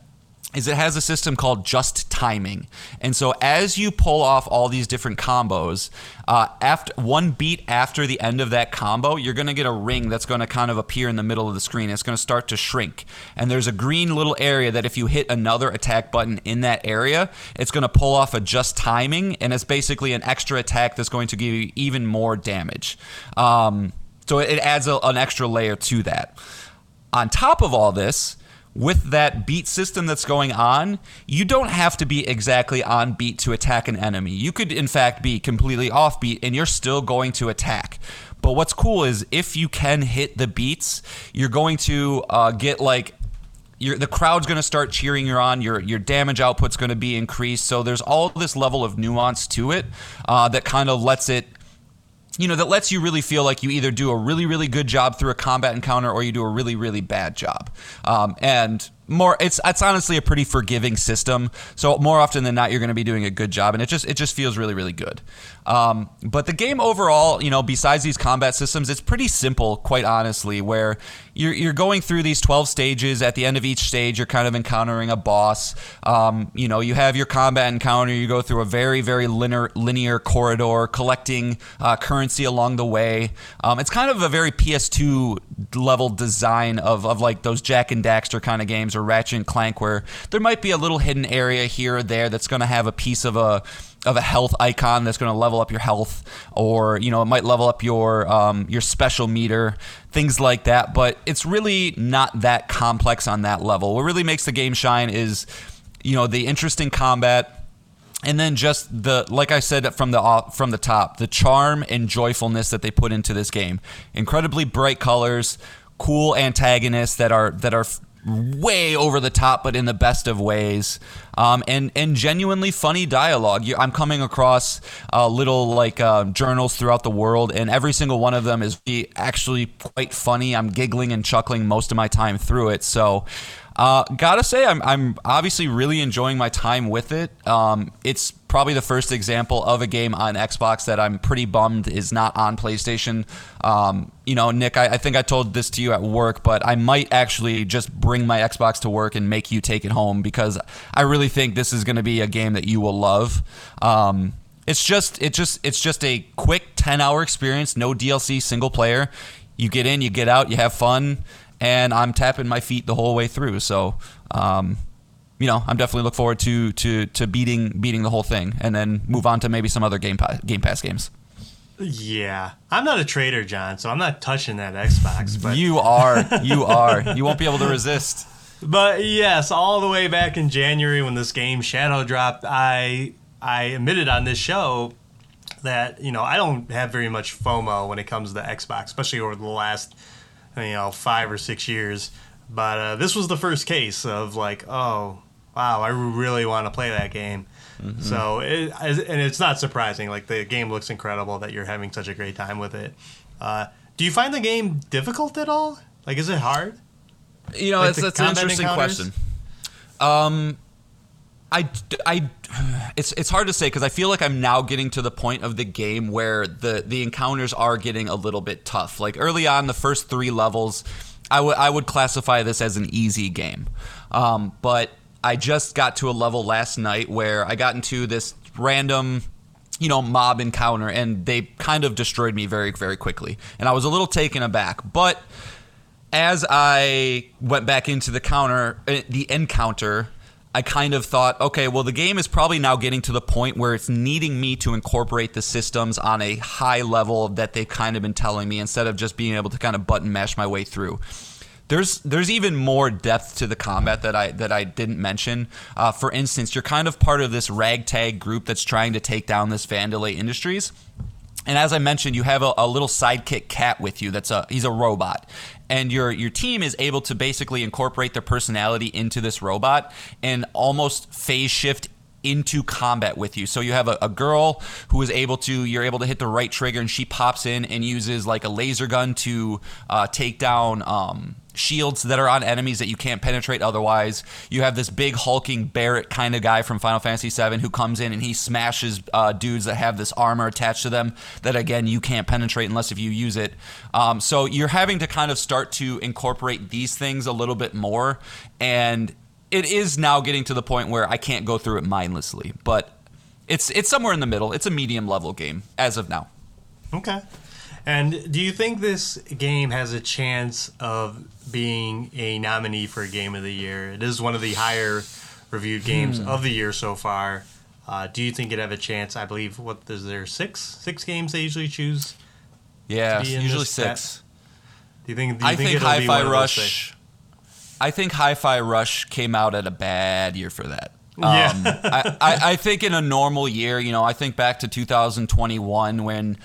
is it has a system called just timing. And so as you pull off all these different combos, uh, after one beat after the end of that combo, you're gonna get a ring that's gonna kind of appear in the middle of the screen. It's gonna start to shrink. And there's a green little area that if you hit another attack button in that area, it's gonna pull off a just timing, and it's basically an extra attack that's going to give you even more damage. Um, so it adds a, an extra layer to that. On top of all this, with that beat system that's going on, you don't have to be exactly on beat to attack an enemy. You could, in fact, be completely off beat, and you're still going to attack. But what's cool is if you can hit the beats, you're going to uh, get like You're, the crowd's going to start cheering you on. Your your damage output's going to be increased. So there's all this level of nuance to it uh, that kind of lets it, you know, that lets you really feel like you either do a really, really good job through a combat encounter or you do a really, really bad job. Um, and more, it's it's honestly a pretty forgiving system. So more often than not, you're going to be doing a good job, and it just it just feels really, really good. Um, but the game overall, you know, besides these combat systems, it's pretty simple, quite honestly, where you're you're going through these twelve stages. At the end of each stage, you're kind of encountering a boss. Um, you know, you have your combat encounter. You go through a very, very linear linear corridor, collecting uh, currency along the way. Um, it's kind of a very P S two level design of of like those Jack and Daxter kind of games, Ratchet and Clank, where there might be a little hidden area here or there that's going to have a piece of a of a health icon that's going to level up your health, or you know, it might level up your um, your special meter, things like that. But it's really not that complex on that level. What really makes the game shine is, you know, the interesting combat. And then just the, like I said from the from the top, the charm and joyfulness that they put into this game. Incredibly bright colors, cool antagonists that are that are way over the top, but in the best of ways, um, and and genuinely funny dialogue. You, I'm coming across uh, little like uh, journals throughout the world, and every single one of them is actually quite funny. I'm giggling and chuckling most of my time through it. So, uh, gotta say, I'm I'm obviously really enjoying my time with it. Um, it's probably the first example of a game on Xbox that I'm pretty bummed is not on PlayStation. Um, you know, Nick, I, I think I told this to you at work, but I might actually just bring my Xbox to work and make you take it home, because I really think this is going to be a game that you will love. Um, it's just, it just, it's just a quick ten hour experience, no D L C, single player. You get in, you get out, you have fun, and I'm tapping my feet the whole way through. So, um, you know, I'm definitely look forward to to to beating beating the whole thing, and then move on to maybe some other Game Pass, Game Pass games. Yeah, I'm not a trader, John, so I'm not touching that Xbox. But you are, you are, you won't be able to resist. But yes, all the way back in January when this game Shadow dropped, I I admitted on this show that, you know, I don't have very much FOMO when it comes to Xbox, especially over the last, you know, five or six years. But uh, this was the first case of like, oh, wow, I really want to play that game. Mm-hmm. So, it, and it's not surprising. Like, the game looks incredible that you're having such a great time with it. Uh, do you find the game difficult at all? Like, is it hard? You know, like it's, that's an interesting encounters? question. Um, I, I, it's it's hard to say because I feel like I'm now getting to the point of the game where the, the encounters are getting a little bit tough. Like, early on, the first three levels, I, w- I would classify this as an easy game. Um, but I just got to a level last night where I got into this random, you know, mob encounter, and they kind of destroyed me very, very quickly. And I was a little taken aback. But as I went back into the counter, the encounter, I kind of thought, okay, well, the game is probably now getting to the point where it's needing me to incorporate the systems on a high level that they've kind of been telling me instead of just being able to kind of button mash my way through. There's there's even more depth to the combat that I that I didn't mention. Uh, for instance, you're kind of part of this ragtag group that's trying to take down this Vandalay Industries. And as I mentioned, you have a, a little sidekick cat with you. That's a he's a robot, and your your team is able to basically incorporate their personality into this robot and almost phase shift into combat with you. So you have a, a girl who is able to, you're able to hit the right trigger, and she pops in and uses like a laser gun to uh, take down um, shields that are on enemies that you can't penetrate otherwise. You have this big hulking Barrett kind of guy from Final Fantasy seven who comes in and he smashes uh, dudes that have this armor attached to them that, again, you can't penetrate unless if you use it. Um, so you're having to kind of start to incorporate these things a little bit more, and it is now getting to the point where I can't go through it mindlessly, but it's it's somewhere in the middle. It's a medium level game as of now. Okay. And do you think this game has a chance of being a nominee for Game of the Year? It is one of the higher reviewed games hmm. of the year so far. Uh, do you think it have a chance? I believe what is there six six games they usually choose? Yeah, usually six. Do you think? Do you I think, think it'll be one of those six? I think Hi-Fi Rush came out at a bad year for that. Um, yeah. I, I, I think in a normal year, you know, I think back to two thousand twenty-one when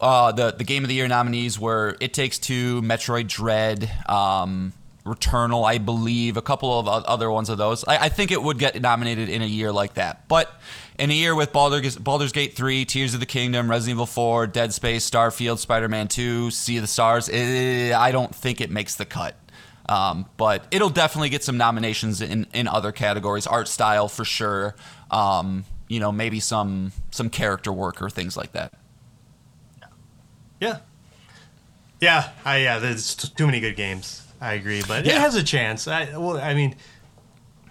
uh, the, the Game of the Year nominees were It Takes Two, Metroid Dread, um, Returnal, I believe, a couple of other ones of those. I, I think it would get nominated in a year like that. But in a year with Baldur's, Baldur's Gate three, Tears of the Kingdom, Resident Evil four, Dead Space, Starfield, Spider-Man two, Sea of the Stars, it, I don't think it makes the cut. Um, but it'll definitely get some nominations in, in other categories, art style for sure. Um, you know, maybe some some character work or things like that. Yeah, yeah, I, yeah. There's t- too many good games. I agree, but yeah. It has a chance. I well, I mean,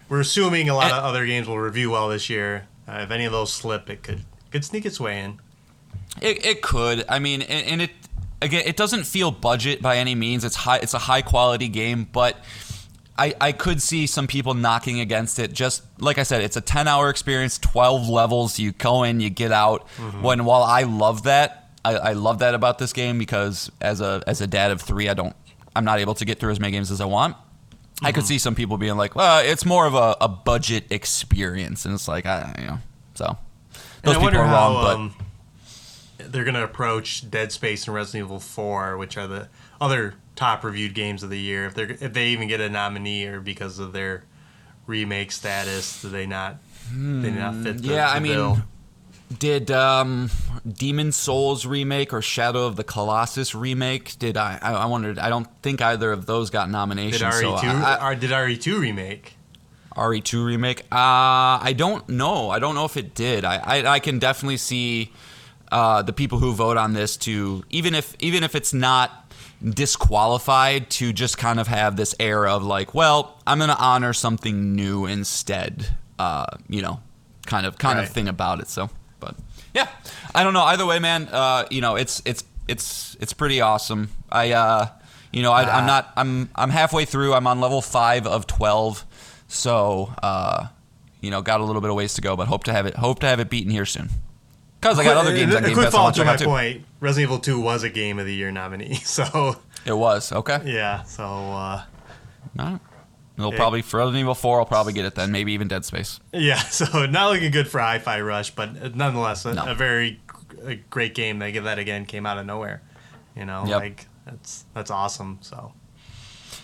we're assuming a lot and, of other games will review well this year. Uh, if any of those slip, it could could sneak its way in. It it could. I mean, and, and it. Again, it doesn't feel budget by any means. It's high. It's a high-quality game, but I, I could see some people knocking against it. Just like I said, it's a ten-hour experience, twelve levels. You go in, you get out. Mm-hmm. When while I love that, I, I love that about this game because as a as a dad of three, I don't, I'm not able to get through as many games as I want. Mm-hmm. I could see some people being like, "Well, it's more of a, a budget experience," and it's like, I you know, so those people are how, wrong, but. Um, They're going to approach Dead Space and Resident Evil four, which are the other top-reviewed games of the year. If they if they even get a nominee, or because of their remake status, do they not? Hmm. They not fit the bill. Yeah, I bill? mean, did um, Demon's Souls remake or Shadow of the Colossus remake? Did I? I, I wondered. I don't think either of those got nominations. Did R E two? So I, I, did R E two remake? R E two remake? Uh, I don't know. I don't know if it did. I I, I can definitely see. Uh, the people who vote on this to, even if even if it's not disqualified, to just kind of have this air of like, well, I'm going to honor something new instead, uh, you know, kind of kind right. of thing about it. So, but yeah, I don't know. Either way, man, uh, you know, it's it's it's it's pretty awesome. I, uh, you know, I, ah. I'm not I'm I'm halfway through. I'm on level five of twelve, so uh, you know, got a little bit of ways to go, but hope to have it hope to have it beaten here soon. Because I got other games on Game Pass. A quick follow-up to my point, Resident Evil two was a Game of the Year nominee, so... It was, okay. Yeah, so... Uh, All right. They'll probably, for Resident Evil four, I'll probably get it then, maybe even Dead Space. Yeah, so not looking good for Hi-Fi Rush, but nonetheless, a, no. a very a great game. They get that again, came out of nowhere. You know, yep. like that's that's awesome. So,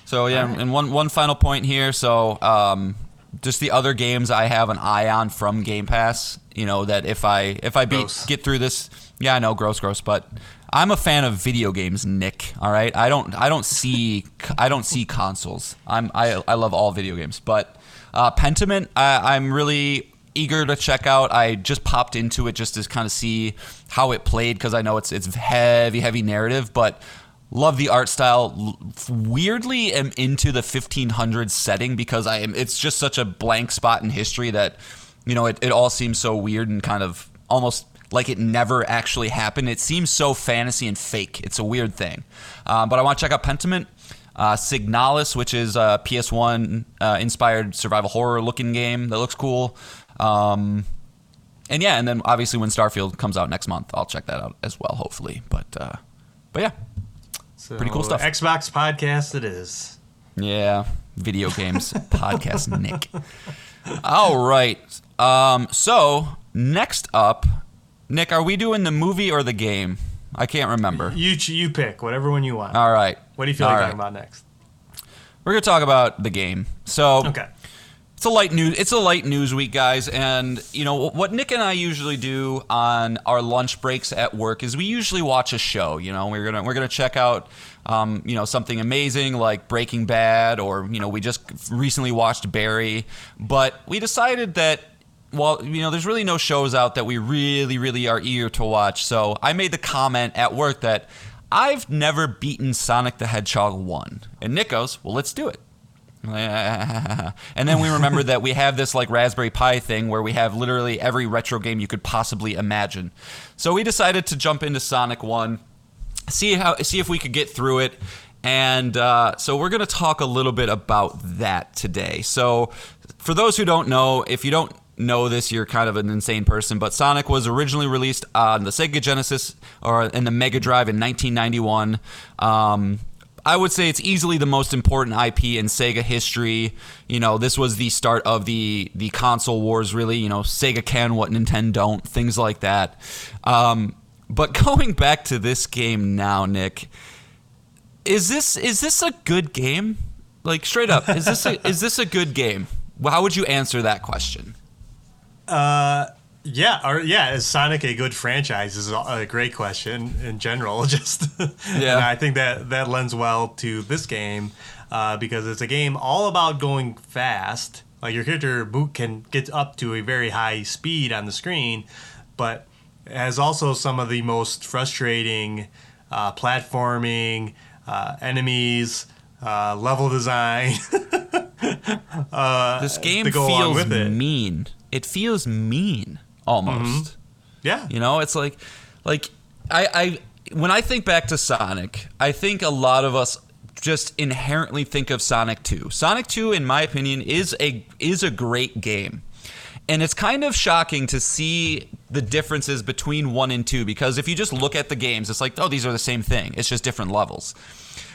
so yeah, right. and one one final point here. So, um, just the other games I have an eye on from Game Pass. You know that if I if I beat get through this, yeah, I know, gross, gross, but. I'm a fan of video games, Nick. All right, I don't, I don't see, I don't see consoles. I'm, I, I love all video games, but uh, Pentiment, I, I'm really eager to check out. I just popped into it just to kind of see how it played because I know it's, it's heavy, heavy narrative, but love the art style. Weirdly, am into the fifteen hundreds setting because I am. It's just such a blank spot in history that, you know, it, it all seems so weird and kind of almost. Like it never actually happened. It seems so fantasy and fake. It's a weird thing. Um, but I want to check out Pentiment. Uh, Signalis, which is a P S one-inspired uh, survival horror-looking game that looks cool. Um, and yeah, and then obviously when Starfield comes out next month, I'll check that out as well, hopefully. But uh, but yeah, so pretty cool stuff. Xbox podcast it is. Yeah, video games podcast, Nick. All right. Um, so next up... Nick, are we doing the movie or the game? I can't remember. You you pick whatever one you want. All right. What do you feel like talking about next? We're gonna talk about the game. So okay, it's a light news. It's a light news week, guys. And you know what Nick and I usually do on our lunch breaks at work is we usually watch a show. You know, we're gonna we're gonna check out um, you know something amazing like Breaking Bad, or you know we just recently watched Barry. But we decided that. Well, you know, there's really no shows out that we really, really are eager to watch. So I made the comment at work that I've never beaten Sonic the Hedgehog one. And Nick goes, well, let's do it. And then we remember that we have this like Raspberry Pi thing where we have literally every retro game you could possibly imagine. So we decided to jump into Sonic one, see how, see if we could get through it. And uh, so we're going to talk a little bit about that today. So for those who don't know, if you don't know this, you're kind of an insane person, but Sonic was originally released on the Sega Genesis or in the Mega Drive in nineteen ninety-one. Um, I would say it's easily the most important I P in Sega history. You know, this was the start of the the console wars, really. You know, Sega can what Nintendo don't, things like that. Um, but going back to this game now, Nick, is this is this a good game? Like straight up, is this a, is this a good game? How would you answer that question? Uh, yeah, or yeah, is Sonic a good franchise? Is a great question in general. Just yeah, and I think that that lends well to this game uh, because it's a game all about going fast. Like your character Boot can get up to a very high speed on the screen, but has also some of the most frustrating uh, platforming, uh, enemies, uh, level design. uh, this game to go feels along with it. mean. It feels mean, almost. Mm-hmm. Yeah. You know, it's like, like I, I, when I think back to Sonic, I think a lot of us just inherently think of Sonic two. Sonic two, in my opinion, is a is a great game. And it's kind of shocking to see the differences between one and two, because if you just look at the games, it's like, oh, these are the same thing. It's just different levels.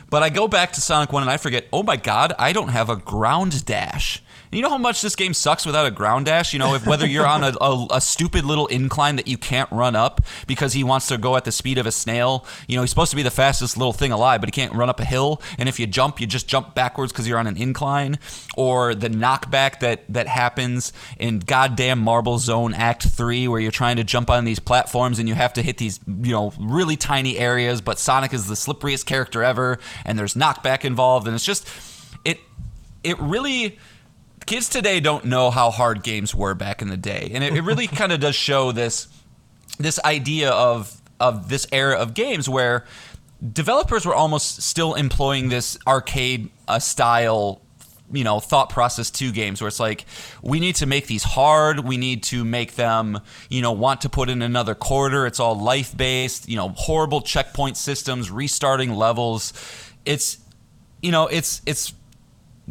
But I go back to Sonic one and I forget, oh my God, I don't have a ground dash. You know how much this game sucks without a ground dash? You know, if whether you're on a, a, a stupid little incline that you can't run up because he wants to go at the speed of a snail. You know, he's supposed to be the fastest little thing alive, but he can't run up a hill. And if you jump, you just jump backwards because you're on an incline. Or the knockback that, that happens in goddamn Marble Zone Act three where you're trying to jump on these platforms and you have to hit these, you know, really tiny areas. But Sonic is the slipperiest character ever, and there's knockback involved. And it's just, it, it really... Kids today don't know how hard games were back in the day, and it, it really kind of does show this this idea of of this era of games where developers were almost still employing this arcade uh, style, you know, thought process to games where it's like, we need to make these hard, we need to make them, you know, want to put in another quarter. It's all life based, you know, horrible checkpoint systems, restarting levels. It's, you know, it's it's.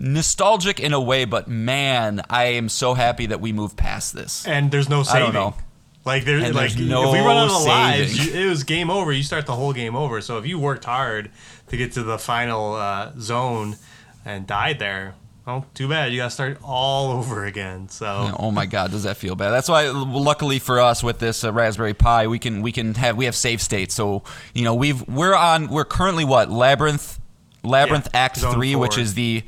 nostalgic in a way, but man, I am so happy that we moved past this. And there's no saving. I don't know. Like there's and like there's no if we run out of lives, you, it was game over. You start the whole game over. So if you worked hard to get to the final uh, zone and died there, well, too bad. You got to start all over again. So, oh my God, does that feel bad? That's why, luckily for us, with this uh, Raspberry Pi, we can we can have we have save states. So, you know, we've we're on we're currently what Labyrinth, Labyrinth yeah, Act Three, four. Which is the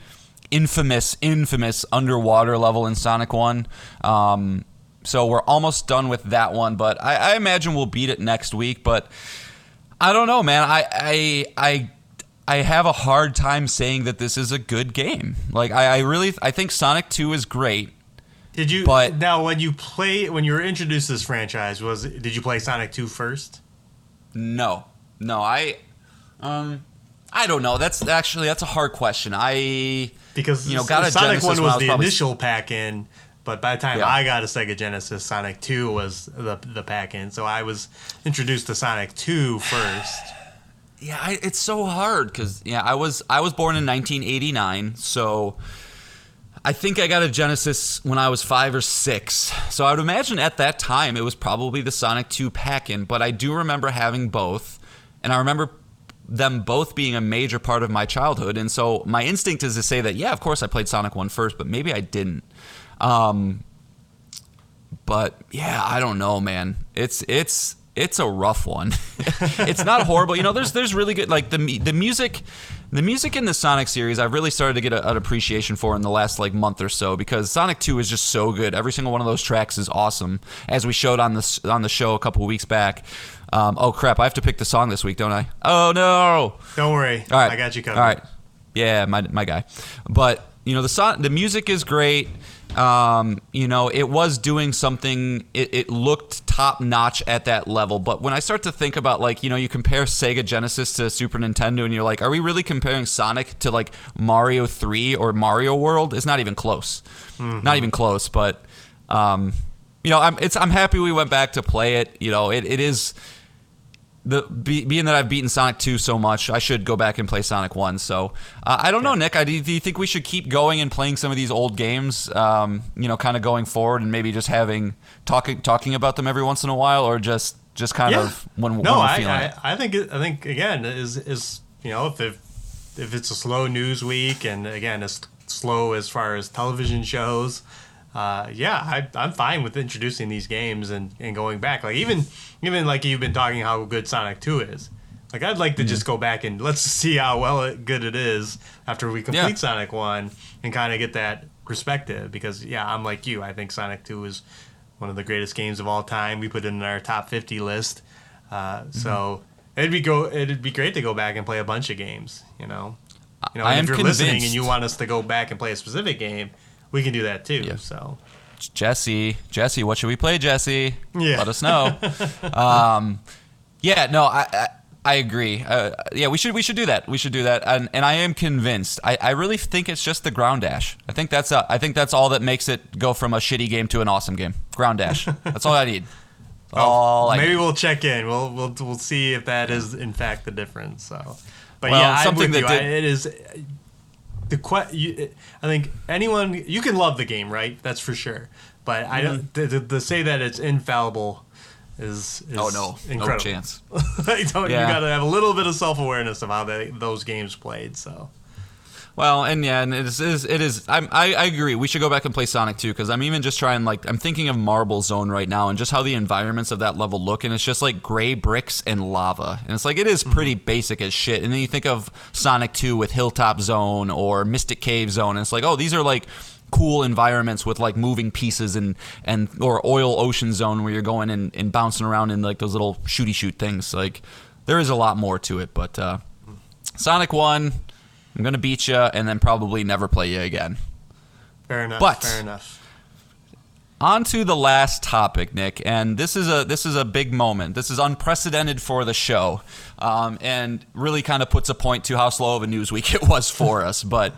infamous infamous underwater level in Sonic One. Um, so we're almost done with that one, but I, I imagine we'll beat it next week. But I don't know, man. I I I. I have a hard time saying that this is a good game. Like I, I really, I think Sonic two is great. Did you? But now, when you play, when you were introduced to this franchise, was did you play Sonic two first? No, no. I, um, I don't know. That's actually that's a hard question. I because you know, got a Sonic one was the probably... initial pack in, but by the time yeah. I got a Sega Genesis, Sonic two was the the pack in. So I was introduced to Sonic two first. Yeah, I, it's so hard because yeah, I was I was born in nineteen eighty-nine, so I think I got a Genesis when I was five or six. So I would imagine at that time it was probably the Sonic two pack-in, but I do remember having both, and I remember them both being a major part of my childhood. And so my instinct is to say that yeah, of course I played Sonic one first, but maybe I didn't. Um, but yeah, I don't know, man. It's it's. It's a rough one. It's not horrible. You know, there's there's really good, like, the the music the music in the Sonic series I've really started to get a, an appreciation for in the last, like, month or so, because Sonic two is just so good. Every single one of those tracks is awesome, as we showed on the, on the show a couple of weeks back. Um, oh, crap. I have to pick the song this week, don't I? Oh, no. Don't worry. All right. I got you covered. All right. Yeah, my my guy. But, you know, the son- the music is great. Um, you know, it was doing something, it, it looked top-notch at that level, but when I start to think about, like, you know, you compare Sega Genesis to Super Nintendo, and you're like, are we really comparing Sonic to, like, Mario three or Mario World? It's not even close. Mm-hmm. Not even close, but, um, you know, I'm it's I'm happy we went back to play it. You know, it, it is, the be, being that I've beaten Sonic two so much, I should go back and play Sonic one. So uh, I don't yeah. know, Nick. I, do, do you think we should keep going and playing some of these old games? Um, you know, kind of going forward and maybe just having talking talking about them every once in a while, or just, just kind yeah. of when, no, when we're I, feeling I, it. I think I think again is is you know if it, if it's a slow news week, and again as slow as far as television shows. Uh, yeah, I, I'm fine with introducing these games and, and going back. Like even even like you've been talking how good Sonic two is. Like I'd like to mm-hmm. just go back and let's see how well it, good it is after we complete yeah. Sonic one and kind of get that perspective. Because yeah, I'm like you. I think Sonic two is one of the greatest games of all time. We put it in our top fifty list. Uh, mm-hmm. So it'd be go. It'd be great to go back and play a bunch of games. You know, you know. I am if you're convinced. Listening and you want us to go back and play a specific game. We can do that too. Yeah. So, Jesse, Jesse, what should we play, Jesse? Yeah. Let us know. um, yeah, no, I I, I agree. Uh, yeah, we should we should do that. We should do that. And and I am convinced. I, I really think it's just the ground dash. I think that's a, I think that's all that makes it go from a shitty game to an awesome game. Ground dash. That's all I need. Well, all I maybe need. We'll check in. We'll we'll we'll see if that is in fact the difference. So, but well, yeah, something I'm with that you. Did- I, it is. The que- you, I think anyone you can love the game, right? That's for sure. But I don't to, to, to say that it's infallible is, is oh no, incredible. No chance. I don't, yeah. You got to have a little bit of self awareness of how they, those games played. So, well, and yeah, and it is it is. I'm, I I agree. We should go back and play Sonic two because I'm even just trying like I'm thinking of Marble Zone right now and just how the environments of that level look, and it's just like gray bricks and lava, and it's like it is pretty mm-hmm. basic as shit. And then you think of Sonic two with Hilltop Zone or Mystic Cave Zone, and it's like, oh, these are like cool environments with like moving pieces and and or Oil Ocean Zone where you're going and, and bouncing around in like those little shooty shoot things. Like there is a lot more to it, but uh, Sonic one. I'm going to beat you and then probably never play you again. Fair enough. But fair enough. On to the last topic, Nick, and this is a this is a big moment. This is unprecedented for the show, um, and really kind of puts a point to how slow of a news week it was for us. But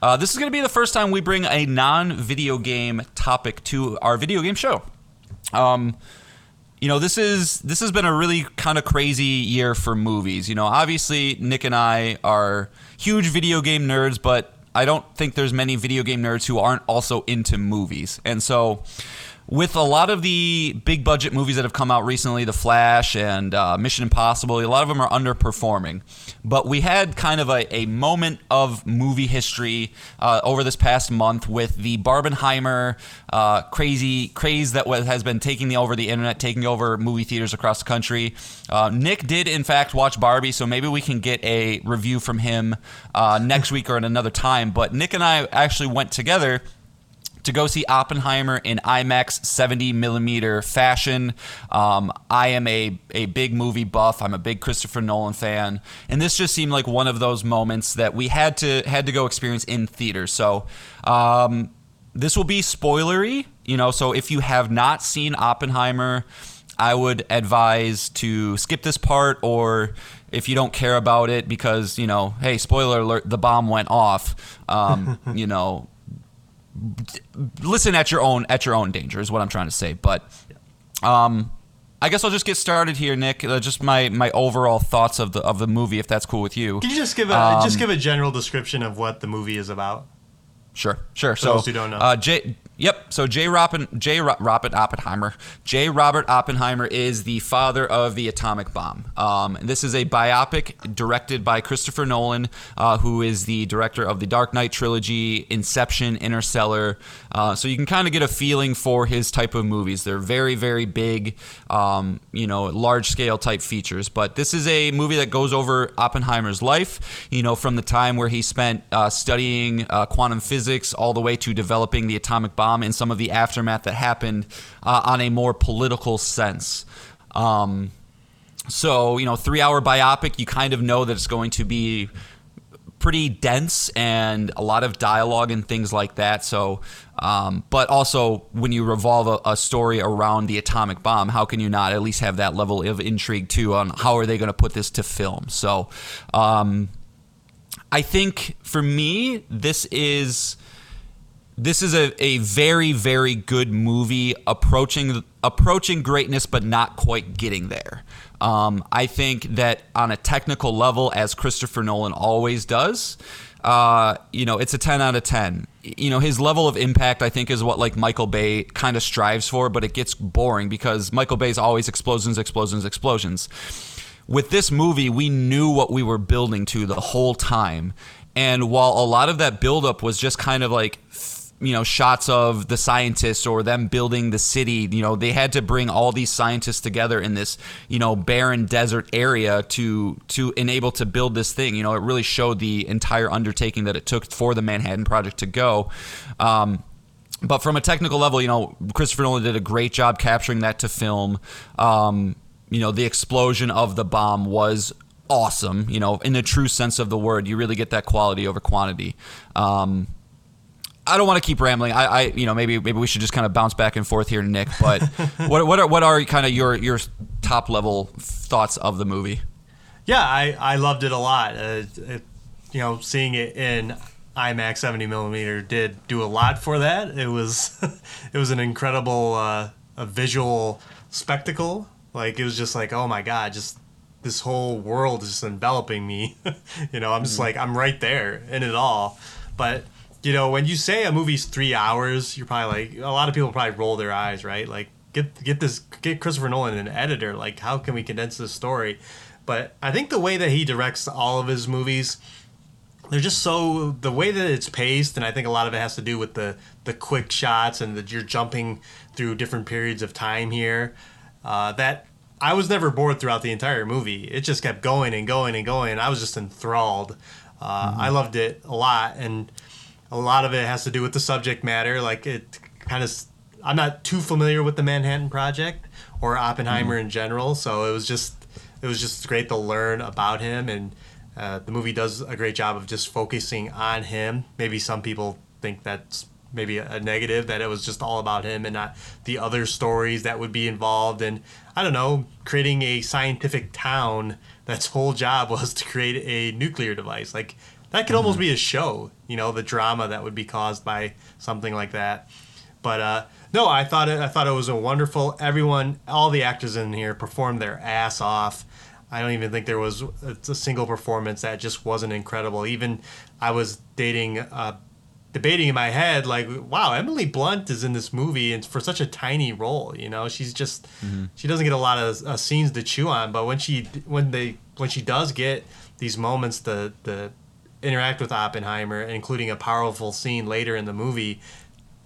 uh, this is going to be the first time we bring a non-video game topic to our video game show. Um You know, this is this has been a really kind of crazy year for movies. You know, obviously Nick and I are huge video game nerds, but I don't think there's many video game nerds who aren't also into movies. And so with a lot of the big budget movies that have come out recently, The Flash and uh, Mission Impossible, a lot of them are underperforming. But we had kind of a, a moment of movie history uh, over this past month with the Barbenheimer uh, crazy craze that was, has been taking over the internet, taking over movie theaters across the country. Uh, Nick did, in fact, watch Barbie, so maybe we can get a review from him uh, next week or at another time. But Nick and I actually went together to go see Oppenheimer in IMAX seventy millimeter fashion. Um, I am a, a big movie buff. I'm a big Christopher Nolan fan. And this just seemed like one of those moments that we had to had to go experience in theater. So um, this will be spoilery, you know, so if you have not seen Oppenheimer, I would advise to skip this part, or if you don't care about it because, you know, hey, spoiler alert, the bomb went off, um, you know, listen at your own at your own danger is what I'm trying to say. But um, I guess I'll just get started here, Nick. Uh, just my, my overall thoughts of the of the movie, if that's cool with you. Can you just give a um, just give a general description of what the movie is about? Sure, sure. For so those who don't know, uh, J. Yep. So J. Robin, J. Robert Oppenheimer. J. Robert Oppenheimer is the father of the atomic bomb. Um, this is a biopic directed by Christopher Nolan, uh, who is the director of the Dark Knight trilogy, Inception, Interstellar. Uh, so you can kind of get a feeling for his type of movies. They're very, very big, um, you know, large scale type features. But this is a movie that goes over Oppenheimer's life, you know, from the time where he spent uh, studying uh, quantum physics all the way to developing the atomic bomb and some of the aftermath that happened uh, on a more political sense. Um, so, you know, three-hour biopic, you kind of know that it's going to be pretty dense and a lot of dialogue and things like that. So, um, but also when you revolve a, a story around the atomic bomb, how can you not at least have that level of intrigue too on how are they going to put this to film? So um, I think for me, this is... This is a, a very, very good movie approaching approaching greatness, but not quite getting there. Um, I think that on a technical level, as Christopher Nolan always does, uh, you know, it's a ten out of ten. You know, his level of impact, I think, is what like Michael Bay kind of strives for, but it gets boring because Michael Bay's always explosions, explosions, explosions. With this movie, we knew what we were building to the whole time. And while a lot of that buildup was just kind of like, you know, shots of the scientists or them building the city, you know, they had to bring all these scientists together in this, you know, barren desert area to to enable to build this thing. You know, it really showed the entire undertaking that it took for the Manhattan Project to go. Um, but from a technical level, you know, Christopher Nolan did a great job capturing that to film. Um, you know, the explosion of the bomb was awesome, you know, in the true sense of the word. You really get that quality over quantity. Um I don't want to keep rambling. I, I, you know, maybe maybe we should just kind of bounce back and forth here, Nick. But what what are what are kind of your your top level thoughts of the movie? Yeah, I, I loved it a lot. Uh, it, you know, seeing it in IMAX seventy millimeter did do a lot for that. It was it was an incredible uh, a visual spectacle. Like it was just like, oh my god, just this whole world is just enveloping me. You know, I'm just mm-hmm. like I'm right there in it all, but. You know, when you say a movie's three hours, you're probably like, a lot of people probably roll their eyes, right? Like, get get this, get Christopher Nolan an editor. Like, how can we condense this story? But I think the way that he directs all of his movies, they're just so, the way that it's paced, and I think a lot of it has to do with the, the quick shots and that you're jumping through different periods of time here, uh, that I was never bored throughout the entire movie. It just kept going and going and going. I was just enthralled. Uh, mm-hmm. I loved it a lot, and... A lot of it has to do with the subject matter. Like it kind of, I'm not too familiar with the Manhattan Project or Oppenheimer mm. in general, so it was just, it was just great to learn about him, and uh, the movie does a great job of just focusing on him. Maybe some people think that's maybe a negative, that it was just all about him and not the other stories that would be involved. And I don't know, creating a scientific town that's whole job was to create a nuclear device, like. That could almost be a show, you know, the drama that would be caused by something like that. But uh, no, I thought it, I thought it was a wonderful. Everyone, all the actors in here performed their ass off. I don't even think there was a, a single performance that just wasn't incredible. Even I was dating uh, debating in my head, like, wow, Emily Blunt is in this movie and for such a tiny role, you know, she's just, mm-hmm. she doesn't get a lot of uh, scenes to chew on, but when she, when they, when she does get these moments to, to interact with Oppenheimer, including a powerful scene later in the movie,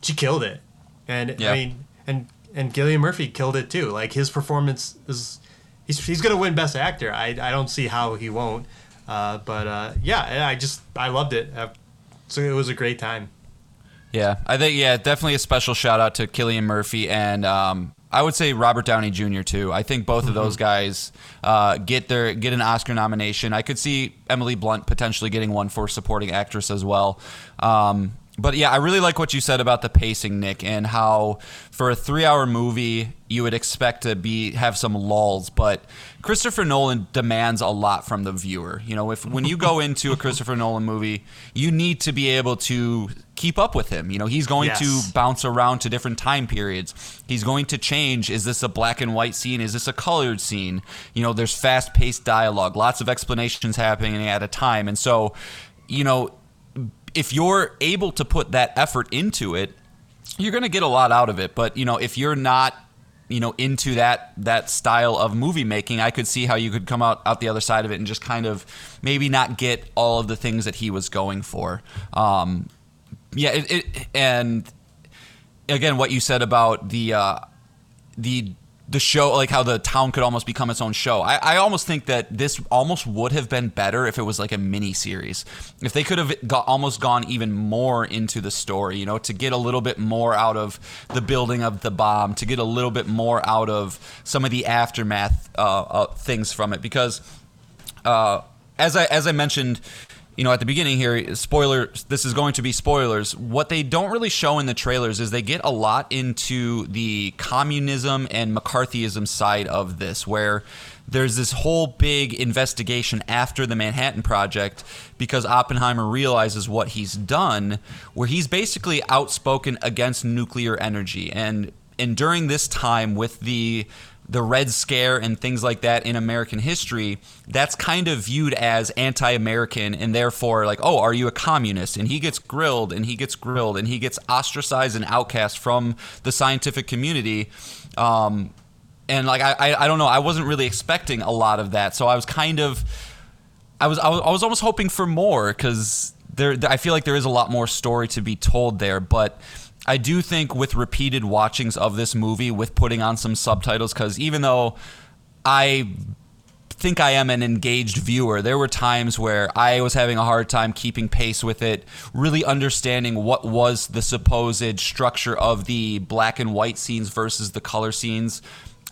she killed it. And yeah. I mean, and, and Cillian Murphy killed it too. Like, his performance is, he's, he's going to win Best Actor. I, I don't see how he won't. Uh, but uh, yeah, I just, I loved it. I, So it was a great time. Yeah, I think, yeah, definitely a special shout out to Cillian Murphy and um, I would say Robert Downey Junior too. I think both mm-hmm. of those guys uh, get their get an Oscar nomination. I could see Emily Blunt potentially getting one for supporting actress as well. Um, but yeah, I really like what you said about the pacing, Nick, and how for a three-hour movie you would expect to be have some lulls, but Christopher Nolan demands a lot from the viewer. You know, if when you go into a Christopher Nolan movie, you need to be able to keep up with him. You know, he's going yes. to bounce around to different time periods. He's going to change. Is this a black and white scene? Is this a colored scene? You know, there's fast-paced dialogue, lots of explanations happening at a time. And so, you know, if you're able to put that effort into it, you're going to get a lot out of it. But, you know, if you're not, you know, into that that style of movie making, I could see how you could come out, out the other side of it and just kind of maybe not get all of the things that he was going for. Um, yeah, it, it, and again, what you said about the uh, the the show, like how the town could almost become its own show. I, I almost think that this almost would have been better if it was like a mini series, if they could have got, almost gone even more into the story, you know, to get a little bit more out of the building of the bomb, to get a little bit more out of some of the aftermath uh, uh, things from it. Because uh, as I as I mentioned, you know, at the beginning here, spoiler, this is going to be spoilers. What they don't really show in the trailers is they get a lot into the communism and McCarthyism side of this, where there's this whole big investigation after the Manhattan Project because Oppenheimer realizes what he's done, where he's basically outspoken against nuclear energy. And and during this time with the the Red Scare and things like that in American history, that's kind of viewed as anti-American and therefore like, oh, are you a communist? And he gets grilled and he gets grilled and he gets ostracized and outcast from the scientific community. Um, and like, I, I don't know, I wasn't really expecting a lot of that. So I was kind of, I was, I was, I was almost hoping for more because there, I feel like there is a lot more story to be told there, but I do think with repeated watchings of this movie, with putting on some subtitles, because even though I think I am an engaged viewer, there were times where I was having a hard time keeping pace with it, really understanding what was the supposed structure of the black and white scenes versus the color scenes.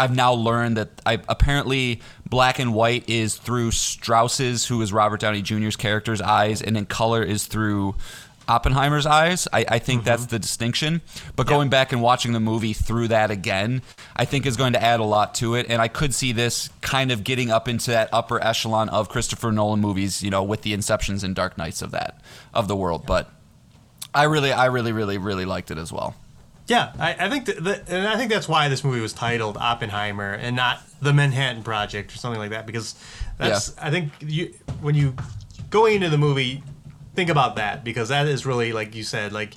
I've now learned that I, apparently black and white is through Strauss's, who is Robert Downey Junior's character's eyes, and then color is through Oppenheimer's eyes. I, I think mm-hmm. that's the distinction. But going yeah. back and watching the movie through that again, I think is going to add a lot to it. And I could see this kind of getting up into that upper echelon of Christopher Nolan movies, you know, with the Inceptions and Dark Knights of that, of the world. Yeah. But I really, I really, really, really liked it as well. Yeah, I, I think th- the, and I think that's why this movie was titled Oppenheimer and not The Manhattan Project or something like that, because that's yeah. I think you when you go into the movie, think about that, because that is really, like you said, like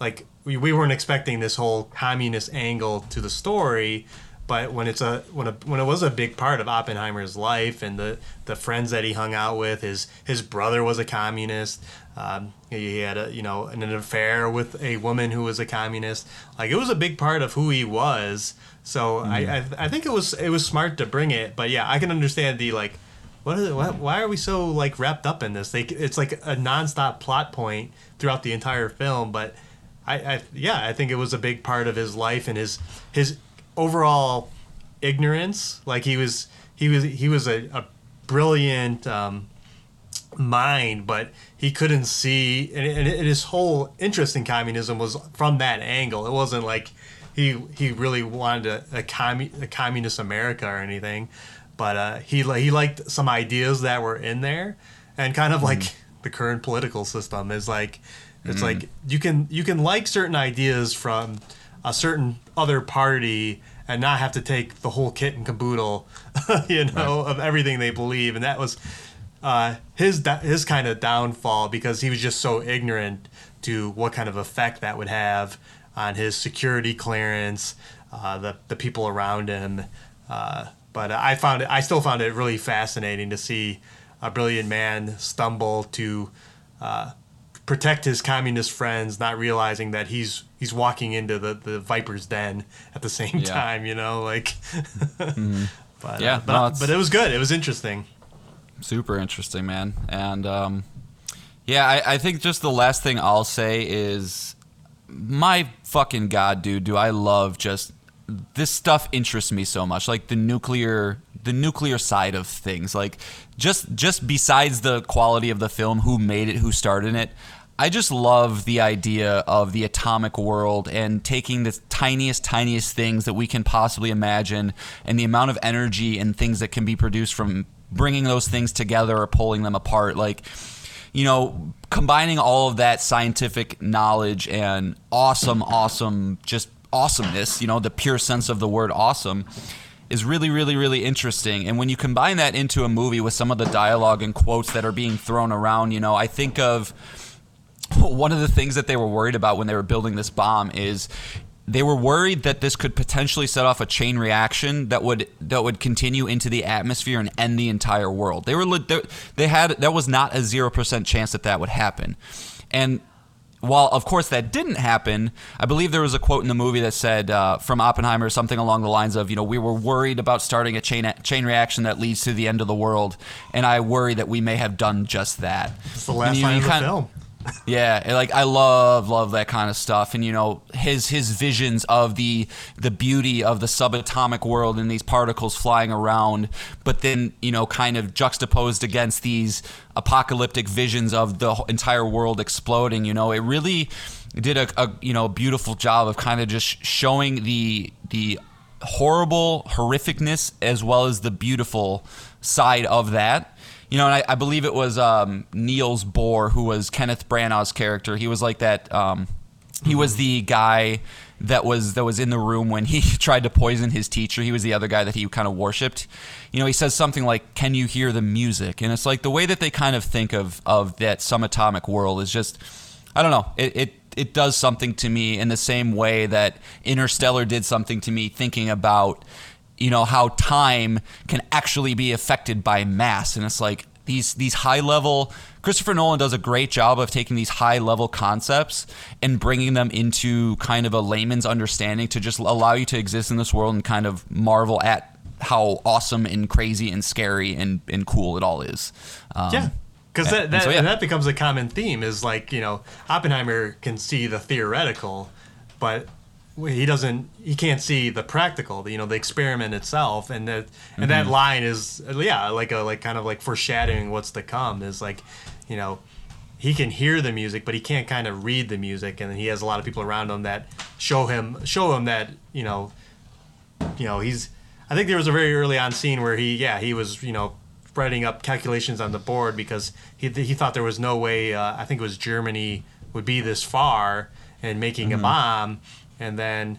like we, we weren't expecting this whole communist angle to the story, but when it's a when a when it was a big part of Oppenheimer's life and the the friends that he hung out with, his his brother was a communist, um, he had a you know an, an affair with a woman who was a communist. Like, it was a big part of who he was. So mm-hmm. I, I I think it was it was smart to bring it, but yeah, I can understand the like. What is it, what, why are we so like wrapped up in this? They, it's like a nonstop plot point throughout the entire film. But I, I, yeah, I think it was a big part of his life and his his overall ignorance. Like he was, he was, he was a, a brilliant um, mind, but he couldn't see. And, and his whole interest in communism was from that angle. It wasn't like he he really wanted a, a, commu, a communist America or anything. But uh, he he liked some ideas that were in there, and kind of like mm. the current political system is like, it's mm. like you can you can like certain ideas from a certain other party and not have to take the whole kit and caboodle, you know, right. of everything they believe. And that was uh, his his kind of downfall, because he was just so ignorant to what kind of effect that would have on his security clearance, uh, the the people around him. Uh, but I found it, I still found it really fascinating to see a brilliant man stumble to uh, protect his communist friends, not realizing that he's he's walking into the, the Viper's Den at the same yeah. time. You know, like, mm-hmm. but yeah, uh, but, no, but it was good. It was interesting. Super interesting, man. And um, yeah, I, I think just the last thing I'll say is, my fucking God, dude, do I love just this stuff interests me so much. Like the nuclear, the nuclear side of things. Like just, just besides the quality of the film, who made it, who started it. I just love the idea of the atomic world and taking the tiniest, tiniest things that we can possibly imagine and the amount of energy and things that can be produced from bringing those things together or pulling them apart. Like, you know, combining all of that scientific knowledge and awesome, awesome, just awesomeness, you know, the pure sense of the word awesome is really, really, really interesting. And when you combine that into a movie with some of the dialogue and quotes that are being thrown around, you know, I think of one of the things that they were worried about when they were building this bomb is they were worried that this could potentially set off a chain reaction that would that would continue into the atmosphere and end the entire world. They were they had there was not a zero percent chance that that would happen. And while of course that didn't happen, I believe there was a quote in the movie that said uh, from Oppenheimer something along the lines of, you know, we were worried about starting a chain chain reaction that leads to the end of the world, and I worry that we may have done just that. It's the last line of the film. Yeah, like I love love that kind of stuff, and you know his his visions of the the beauty of the subatomic world and these particles flying around, but then you know kind of juxtaposed against these apocalyptic visions of the entire world exploding. You know, it really did a, a you know beautiful job of kind of just showing the the horrible horrificness as well as the beautiful side of that. You know, and I, I believe it was um, Niels Bohr, who was Kenneth Branagh's character. He was like that. Um, he was the guy that was that was in the room when he tried to poison his teacher. He was the other guy that he kind of worshipped. You know, he says something like, "Can you hear the music?" And it's like the way that they kind of think of of that subatomic world is just, I don't know. It it it does something to me in the same way that Interstellar did something to me, thinking about, you know, how time can actually be affected by mass. And it's like these these high level, Christopher Nolan does a great job of taking these high level concepts and bringing them into kind of a layman's understanding to just allow you to exist in this world and kind of marvel at how awesome and crazy and scary and, and cool it all is. Um, yeah, because that that, so, yeah. And that becomes a common theme is like, you know, Oppenheimer can see the theoretical, but he doesn't he can't see the practical, you know, the experiment itself. And that and mm-hmm. that line is yeah like a like kind of like foreshadowing what's to come is like, you know, he can hear the music but he can't kind of read the music, and he has a lot of people around him that show him show him that, you know, you know he's I think there was a very early on scene where he yeah he was, you know, writing up calculations on the board because he he thought there was no way uh, I think it was Germany would be this far and making mm-hmm. a bomb. And then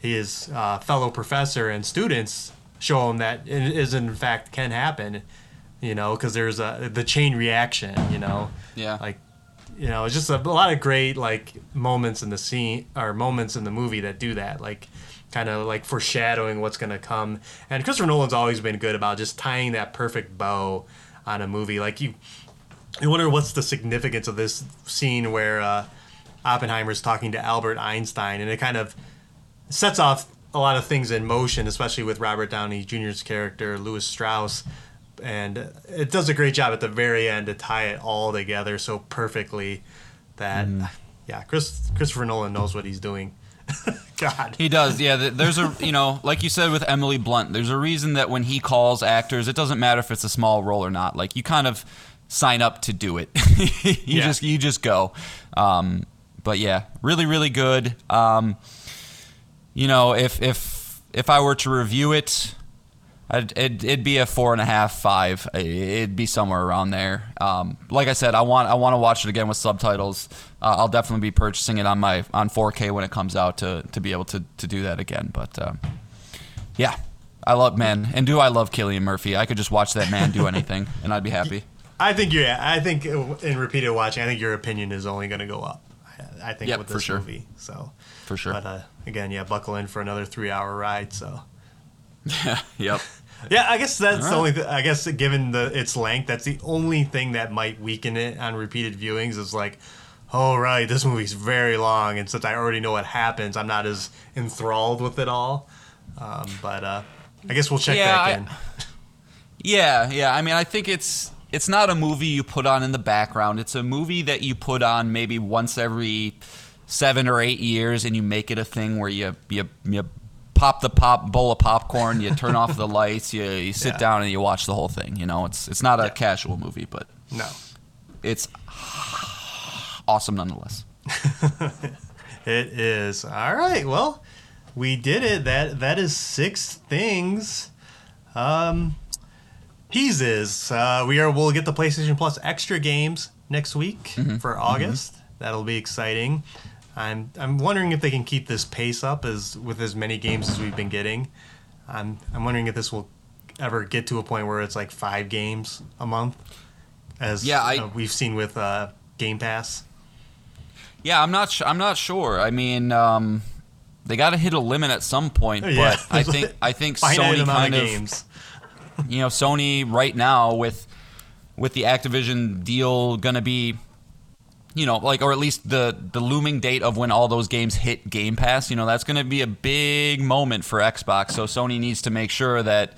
his uh, fellow professor and students show him that it is in fact can happen, you know, because there's a the chain reaction, you know. Yeah. Like, you know, it's just a, a lot of great like moments in the scene or moments in the movie that do that, like kind of like foreshadowing what's gonna come. And Christopher Nolan's always been good about just tying that perfect bow on a movie. Like you, you wonder what's the significance of this scene where. Uh, Oppenheimer's talking to Albert Einstein, and it kind of sets off a lot of things in motion, especially with Robert Downey Junior's character, Louis Strauss, and it does a great job at the very end to tie it all together so perfectly that, mm. yeah, Chris, Christopher Nolan knows what he's doing. God. He does, yeah. There's a, you know, like you said with Emily Blunt, there's a reason that when he calls actors, it doesn't matter if it's a small role or not. Like, you kind of sign up to do it. you yeah. just You just go. Um But yeah, really, really good. Um, you know, if if if I were to review it, I'd, it'd, it'd be a four and a half, five. It'd be somewhere around there. Um, like I said, I want I want to watch it again with subtitles. Uh, I'll definitely be purchasing it on my on four K when it comes out to to be able to to do that again. But um, yeah, I love man, and do I love Cillian Murphy? I could just watch that man do anything, and I'd be happy. I think you're. I think in repeated watching, I think your opinion is only going to go up. I think, yep, with this for movie. Sure. So for sure. But uh, again, yeah, buckle in for another three-hour ride. So yeah, yep. Yeah, I guess that's right. the only. Th- I guess given the its length, that's the only thing that might weaken it on repeated viewings. Is like, oh right, this movie's very long, and since I already know what happens, I'm not as enthralled with it all. Um, but uh, I guess we'll check yeah, back I, in. Yeah, yeah. I mean, I think it's it's not a movie you put on in the background. It's a movie that you put on maybe once every seven or eight years, and you make it a thing where you you you. Pop the pop bowl of popcorn. You turn off the lights. You you sit yeah. down and you watch the whole thing. You know, it's it's not a yeah. casual movie, but no, it's awesome nonetheless. It is. All right. Well, we did it. That that is six things. Um, teases. Uh, we are. We'll get the PlayStation Plus extra games next week mm-hmm. for August. Mm-hmm. That'll be exciting. I'm I'm wondering if they can keep this pace up as with as many games as we've been getting. I'm I'm wondering if this will ever get to a point where it's like five games a month, as yeah, I, uh, we've seen with uh, Game Pass. Yeah, I'm not sh- I'm not sure. I mean, um, they got to hit a limit at some point. But yeah, I think I think Sony kind of, games. you know, Sony right now with with the Activision deal gonna be. You know, like, or at least the, the looming date of when all those games hit Game Pass, you know, that's going to be a big moment for Xbox. So Sony needs to make sure that,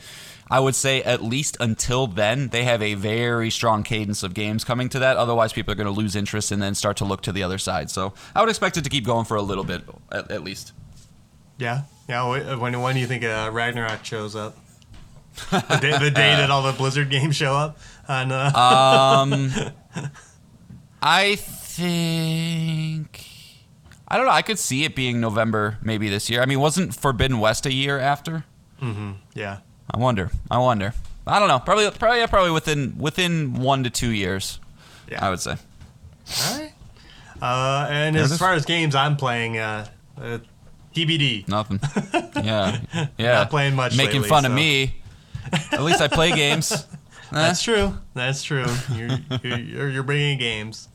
I would say, at least until then, they have a very strong cadence of games coming to that. Otherwise, people are going to lose interest and then start to look to the other side. So I would expect it to keep going for a little bit, at, at least. Yeah. Yeah. When, when do you think uh, Ragnarok shows up? The day, the day uh, that all the Blizzard games show up? On, uh... um... I think I don't know. I could see it being November maybe this year. I mean, wasn't Forbidden West a year after? Mm-hmm. Yeah. I wonder. I wonder. I don't know. Probably, probably, probably within within one to two years. Yeah. I would say. All right. Uh, and There's as far as games I'm playing, uh, uh, T B D. Nothing. Yeah. Yeah. Not playing much. Making lately, fun so. of me. At least I play games. That's true. That's true. You're you're, you're bringing games.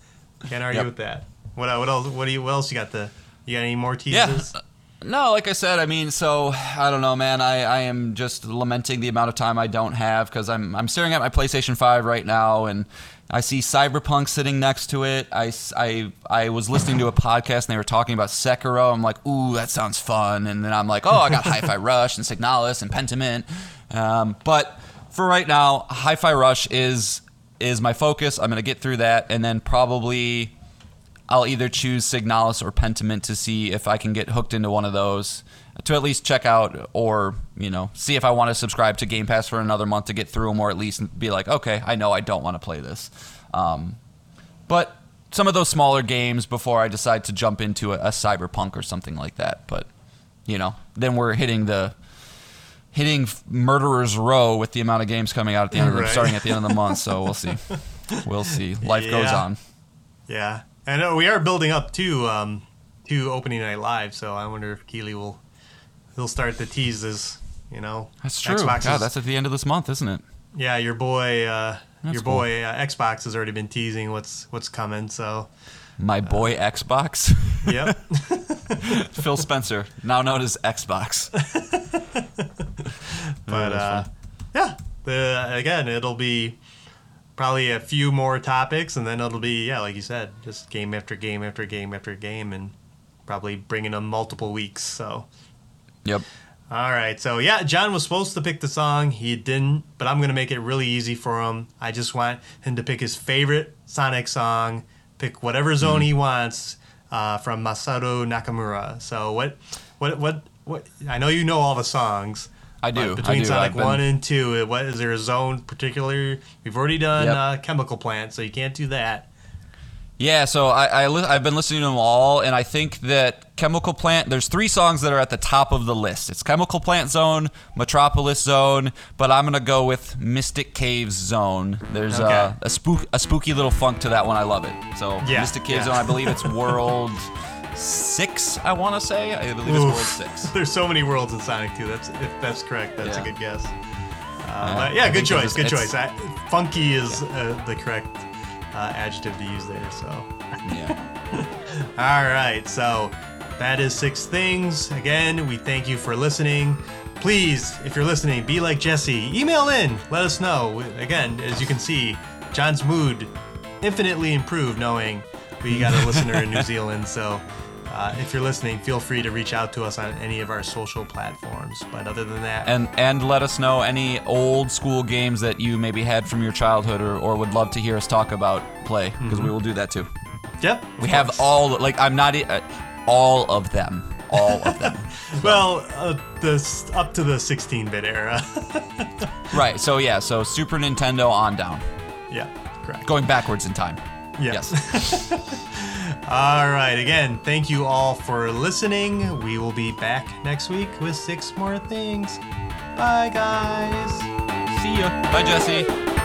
Can't argue yep. with that. What what else? What do you? What else you got? The you got any more teases? Yeah. No, like I said, I mean, so I don't know, man. I, I am just lamenting the amount of time I don't have because I'm I'm staring at my PlayStation five right now, and I see Cyberpunk sitting next to it. I, I, I was listening to a podcast and they were talking about Sekiro. I'm like, ooh, that sounds fun. And then I'm like, oh, I got Hi-Fi Rush and Signalis and Pentiment, um, but. For right now, Hi-Fi Rush is is my focus. I'm going to get through that, and then probably I'll either choose Signalis or Pentiment to see if I can get hooked into one of those to at least check out, or, you know, see if I want to subscribe to Game Pass for another month to get through them, or at least be like, okay, I know I don't want to play this. Um, but some of those smaller games before I decide to jump into a, a Cyberpunk or something like that. But, you know, then we're hitting the... hitting murderer's row with the amount of games coming out at the end of the, right. starting at the end of the month, so we'll see. We'll see. Life yeah. goes on. Yeah, and uh, we are building up to um, to opening night live, so I wonder if Keeley will he'll start the teases. You know, that's true. Xbox God, is, that's at the end of this month, isn't it? Yeah, your boy, uh, your boy cool. uh, Xbox has already been teasing what's what's coming. So my boy uh, Xbox. Yep. Phil Spencer, now known as Xbox. But uh, yeah, the, again, it'll be probably a few more topics, and then it'll be, yeah, like you said, just game after game after game after game, and probably bringing them multiple weeks. So, yep. All right. So, yeah, John was supposed to pick the song. He didn't, but I'm going to make it really easy for him. I just want him to pick his favorite Sonic song, pick whatever zone mm. he wants uh, from Masaru Nakamura. So what, what, what, what, I know you know all the songs. I do. Like between I do. Sonic been... one and two, what is there a zone particular? We've already done yep. uh, Chemical Plant, so you can't do that. Yeah, so I, I li- I've been listening to them all, and I think that Chemical Plant, there's three songs that are at the top of the list. It's Chemical Plant Zone, Metropolis Zone, but I'm going to go with Mystic Caves Zone. There's okay. a, a, spook, a spooky little funk to that one. I love it. So yeah, Mystic Caves yeah. Zone, I believe it's World... Six, I want to say. I believe it's Oof. World six. There's so many worlds in Sonic two. That's if that's correct. That's yeah. a good guess. Uh, uh, but yeah, I good choice. Good choice. I, funky is yeah. uh, the correct uh, adjective to use there. So yeah. right, so that is six things. Again, we thank you for listening. Please, if you're listening, be like Jesse. Email in. Let us know. Again, as you can see, John's mood infinitely improved knowing we got a listener in New Zealand. So uh, if you're listening, feel free to reach out to us on any of our social platforms. But other than that... And and let us know any old school games that you maybe had from your childhood or, or would love to hear us talk about play, because mm-hmm. we will do that too. Yep. We have course. all... Like, I'm not... Uh, all of them. All of them. Well, uh, this, up to the sixteen-bit era. Right, so yeah, so Super Nintendo on down. Yeah, correct. Going backwards in time. Yeah. Yes. All right, again, thank you all for listening. We will be back next week with six more things. Bye, guys. See ya. Bye, Jesse.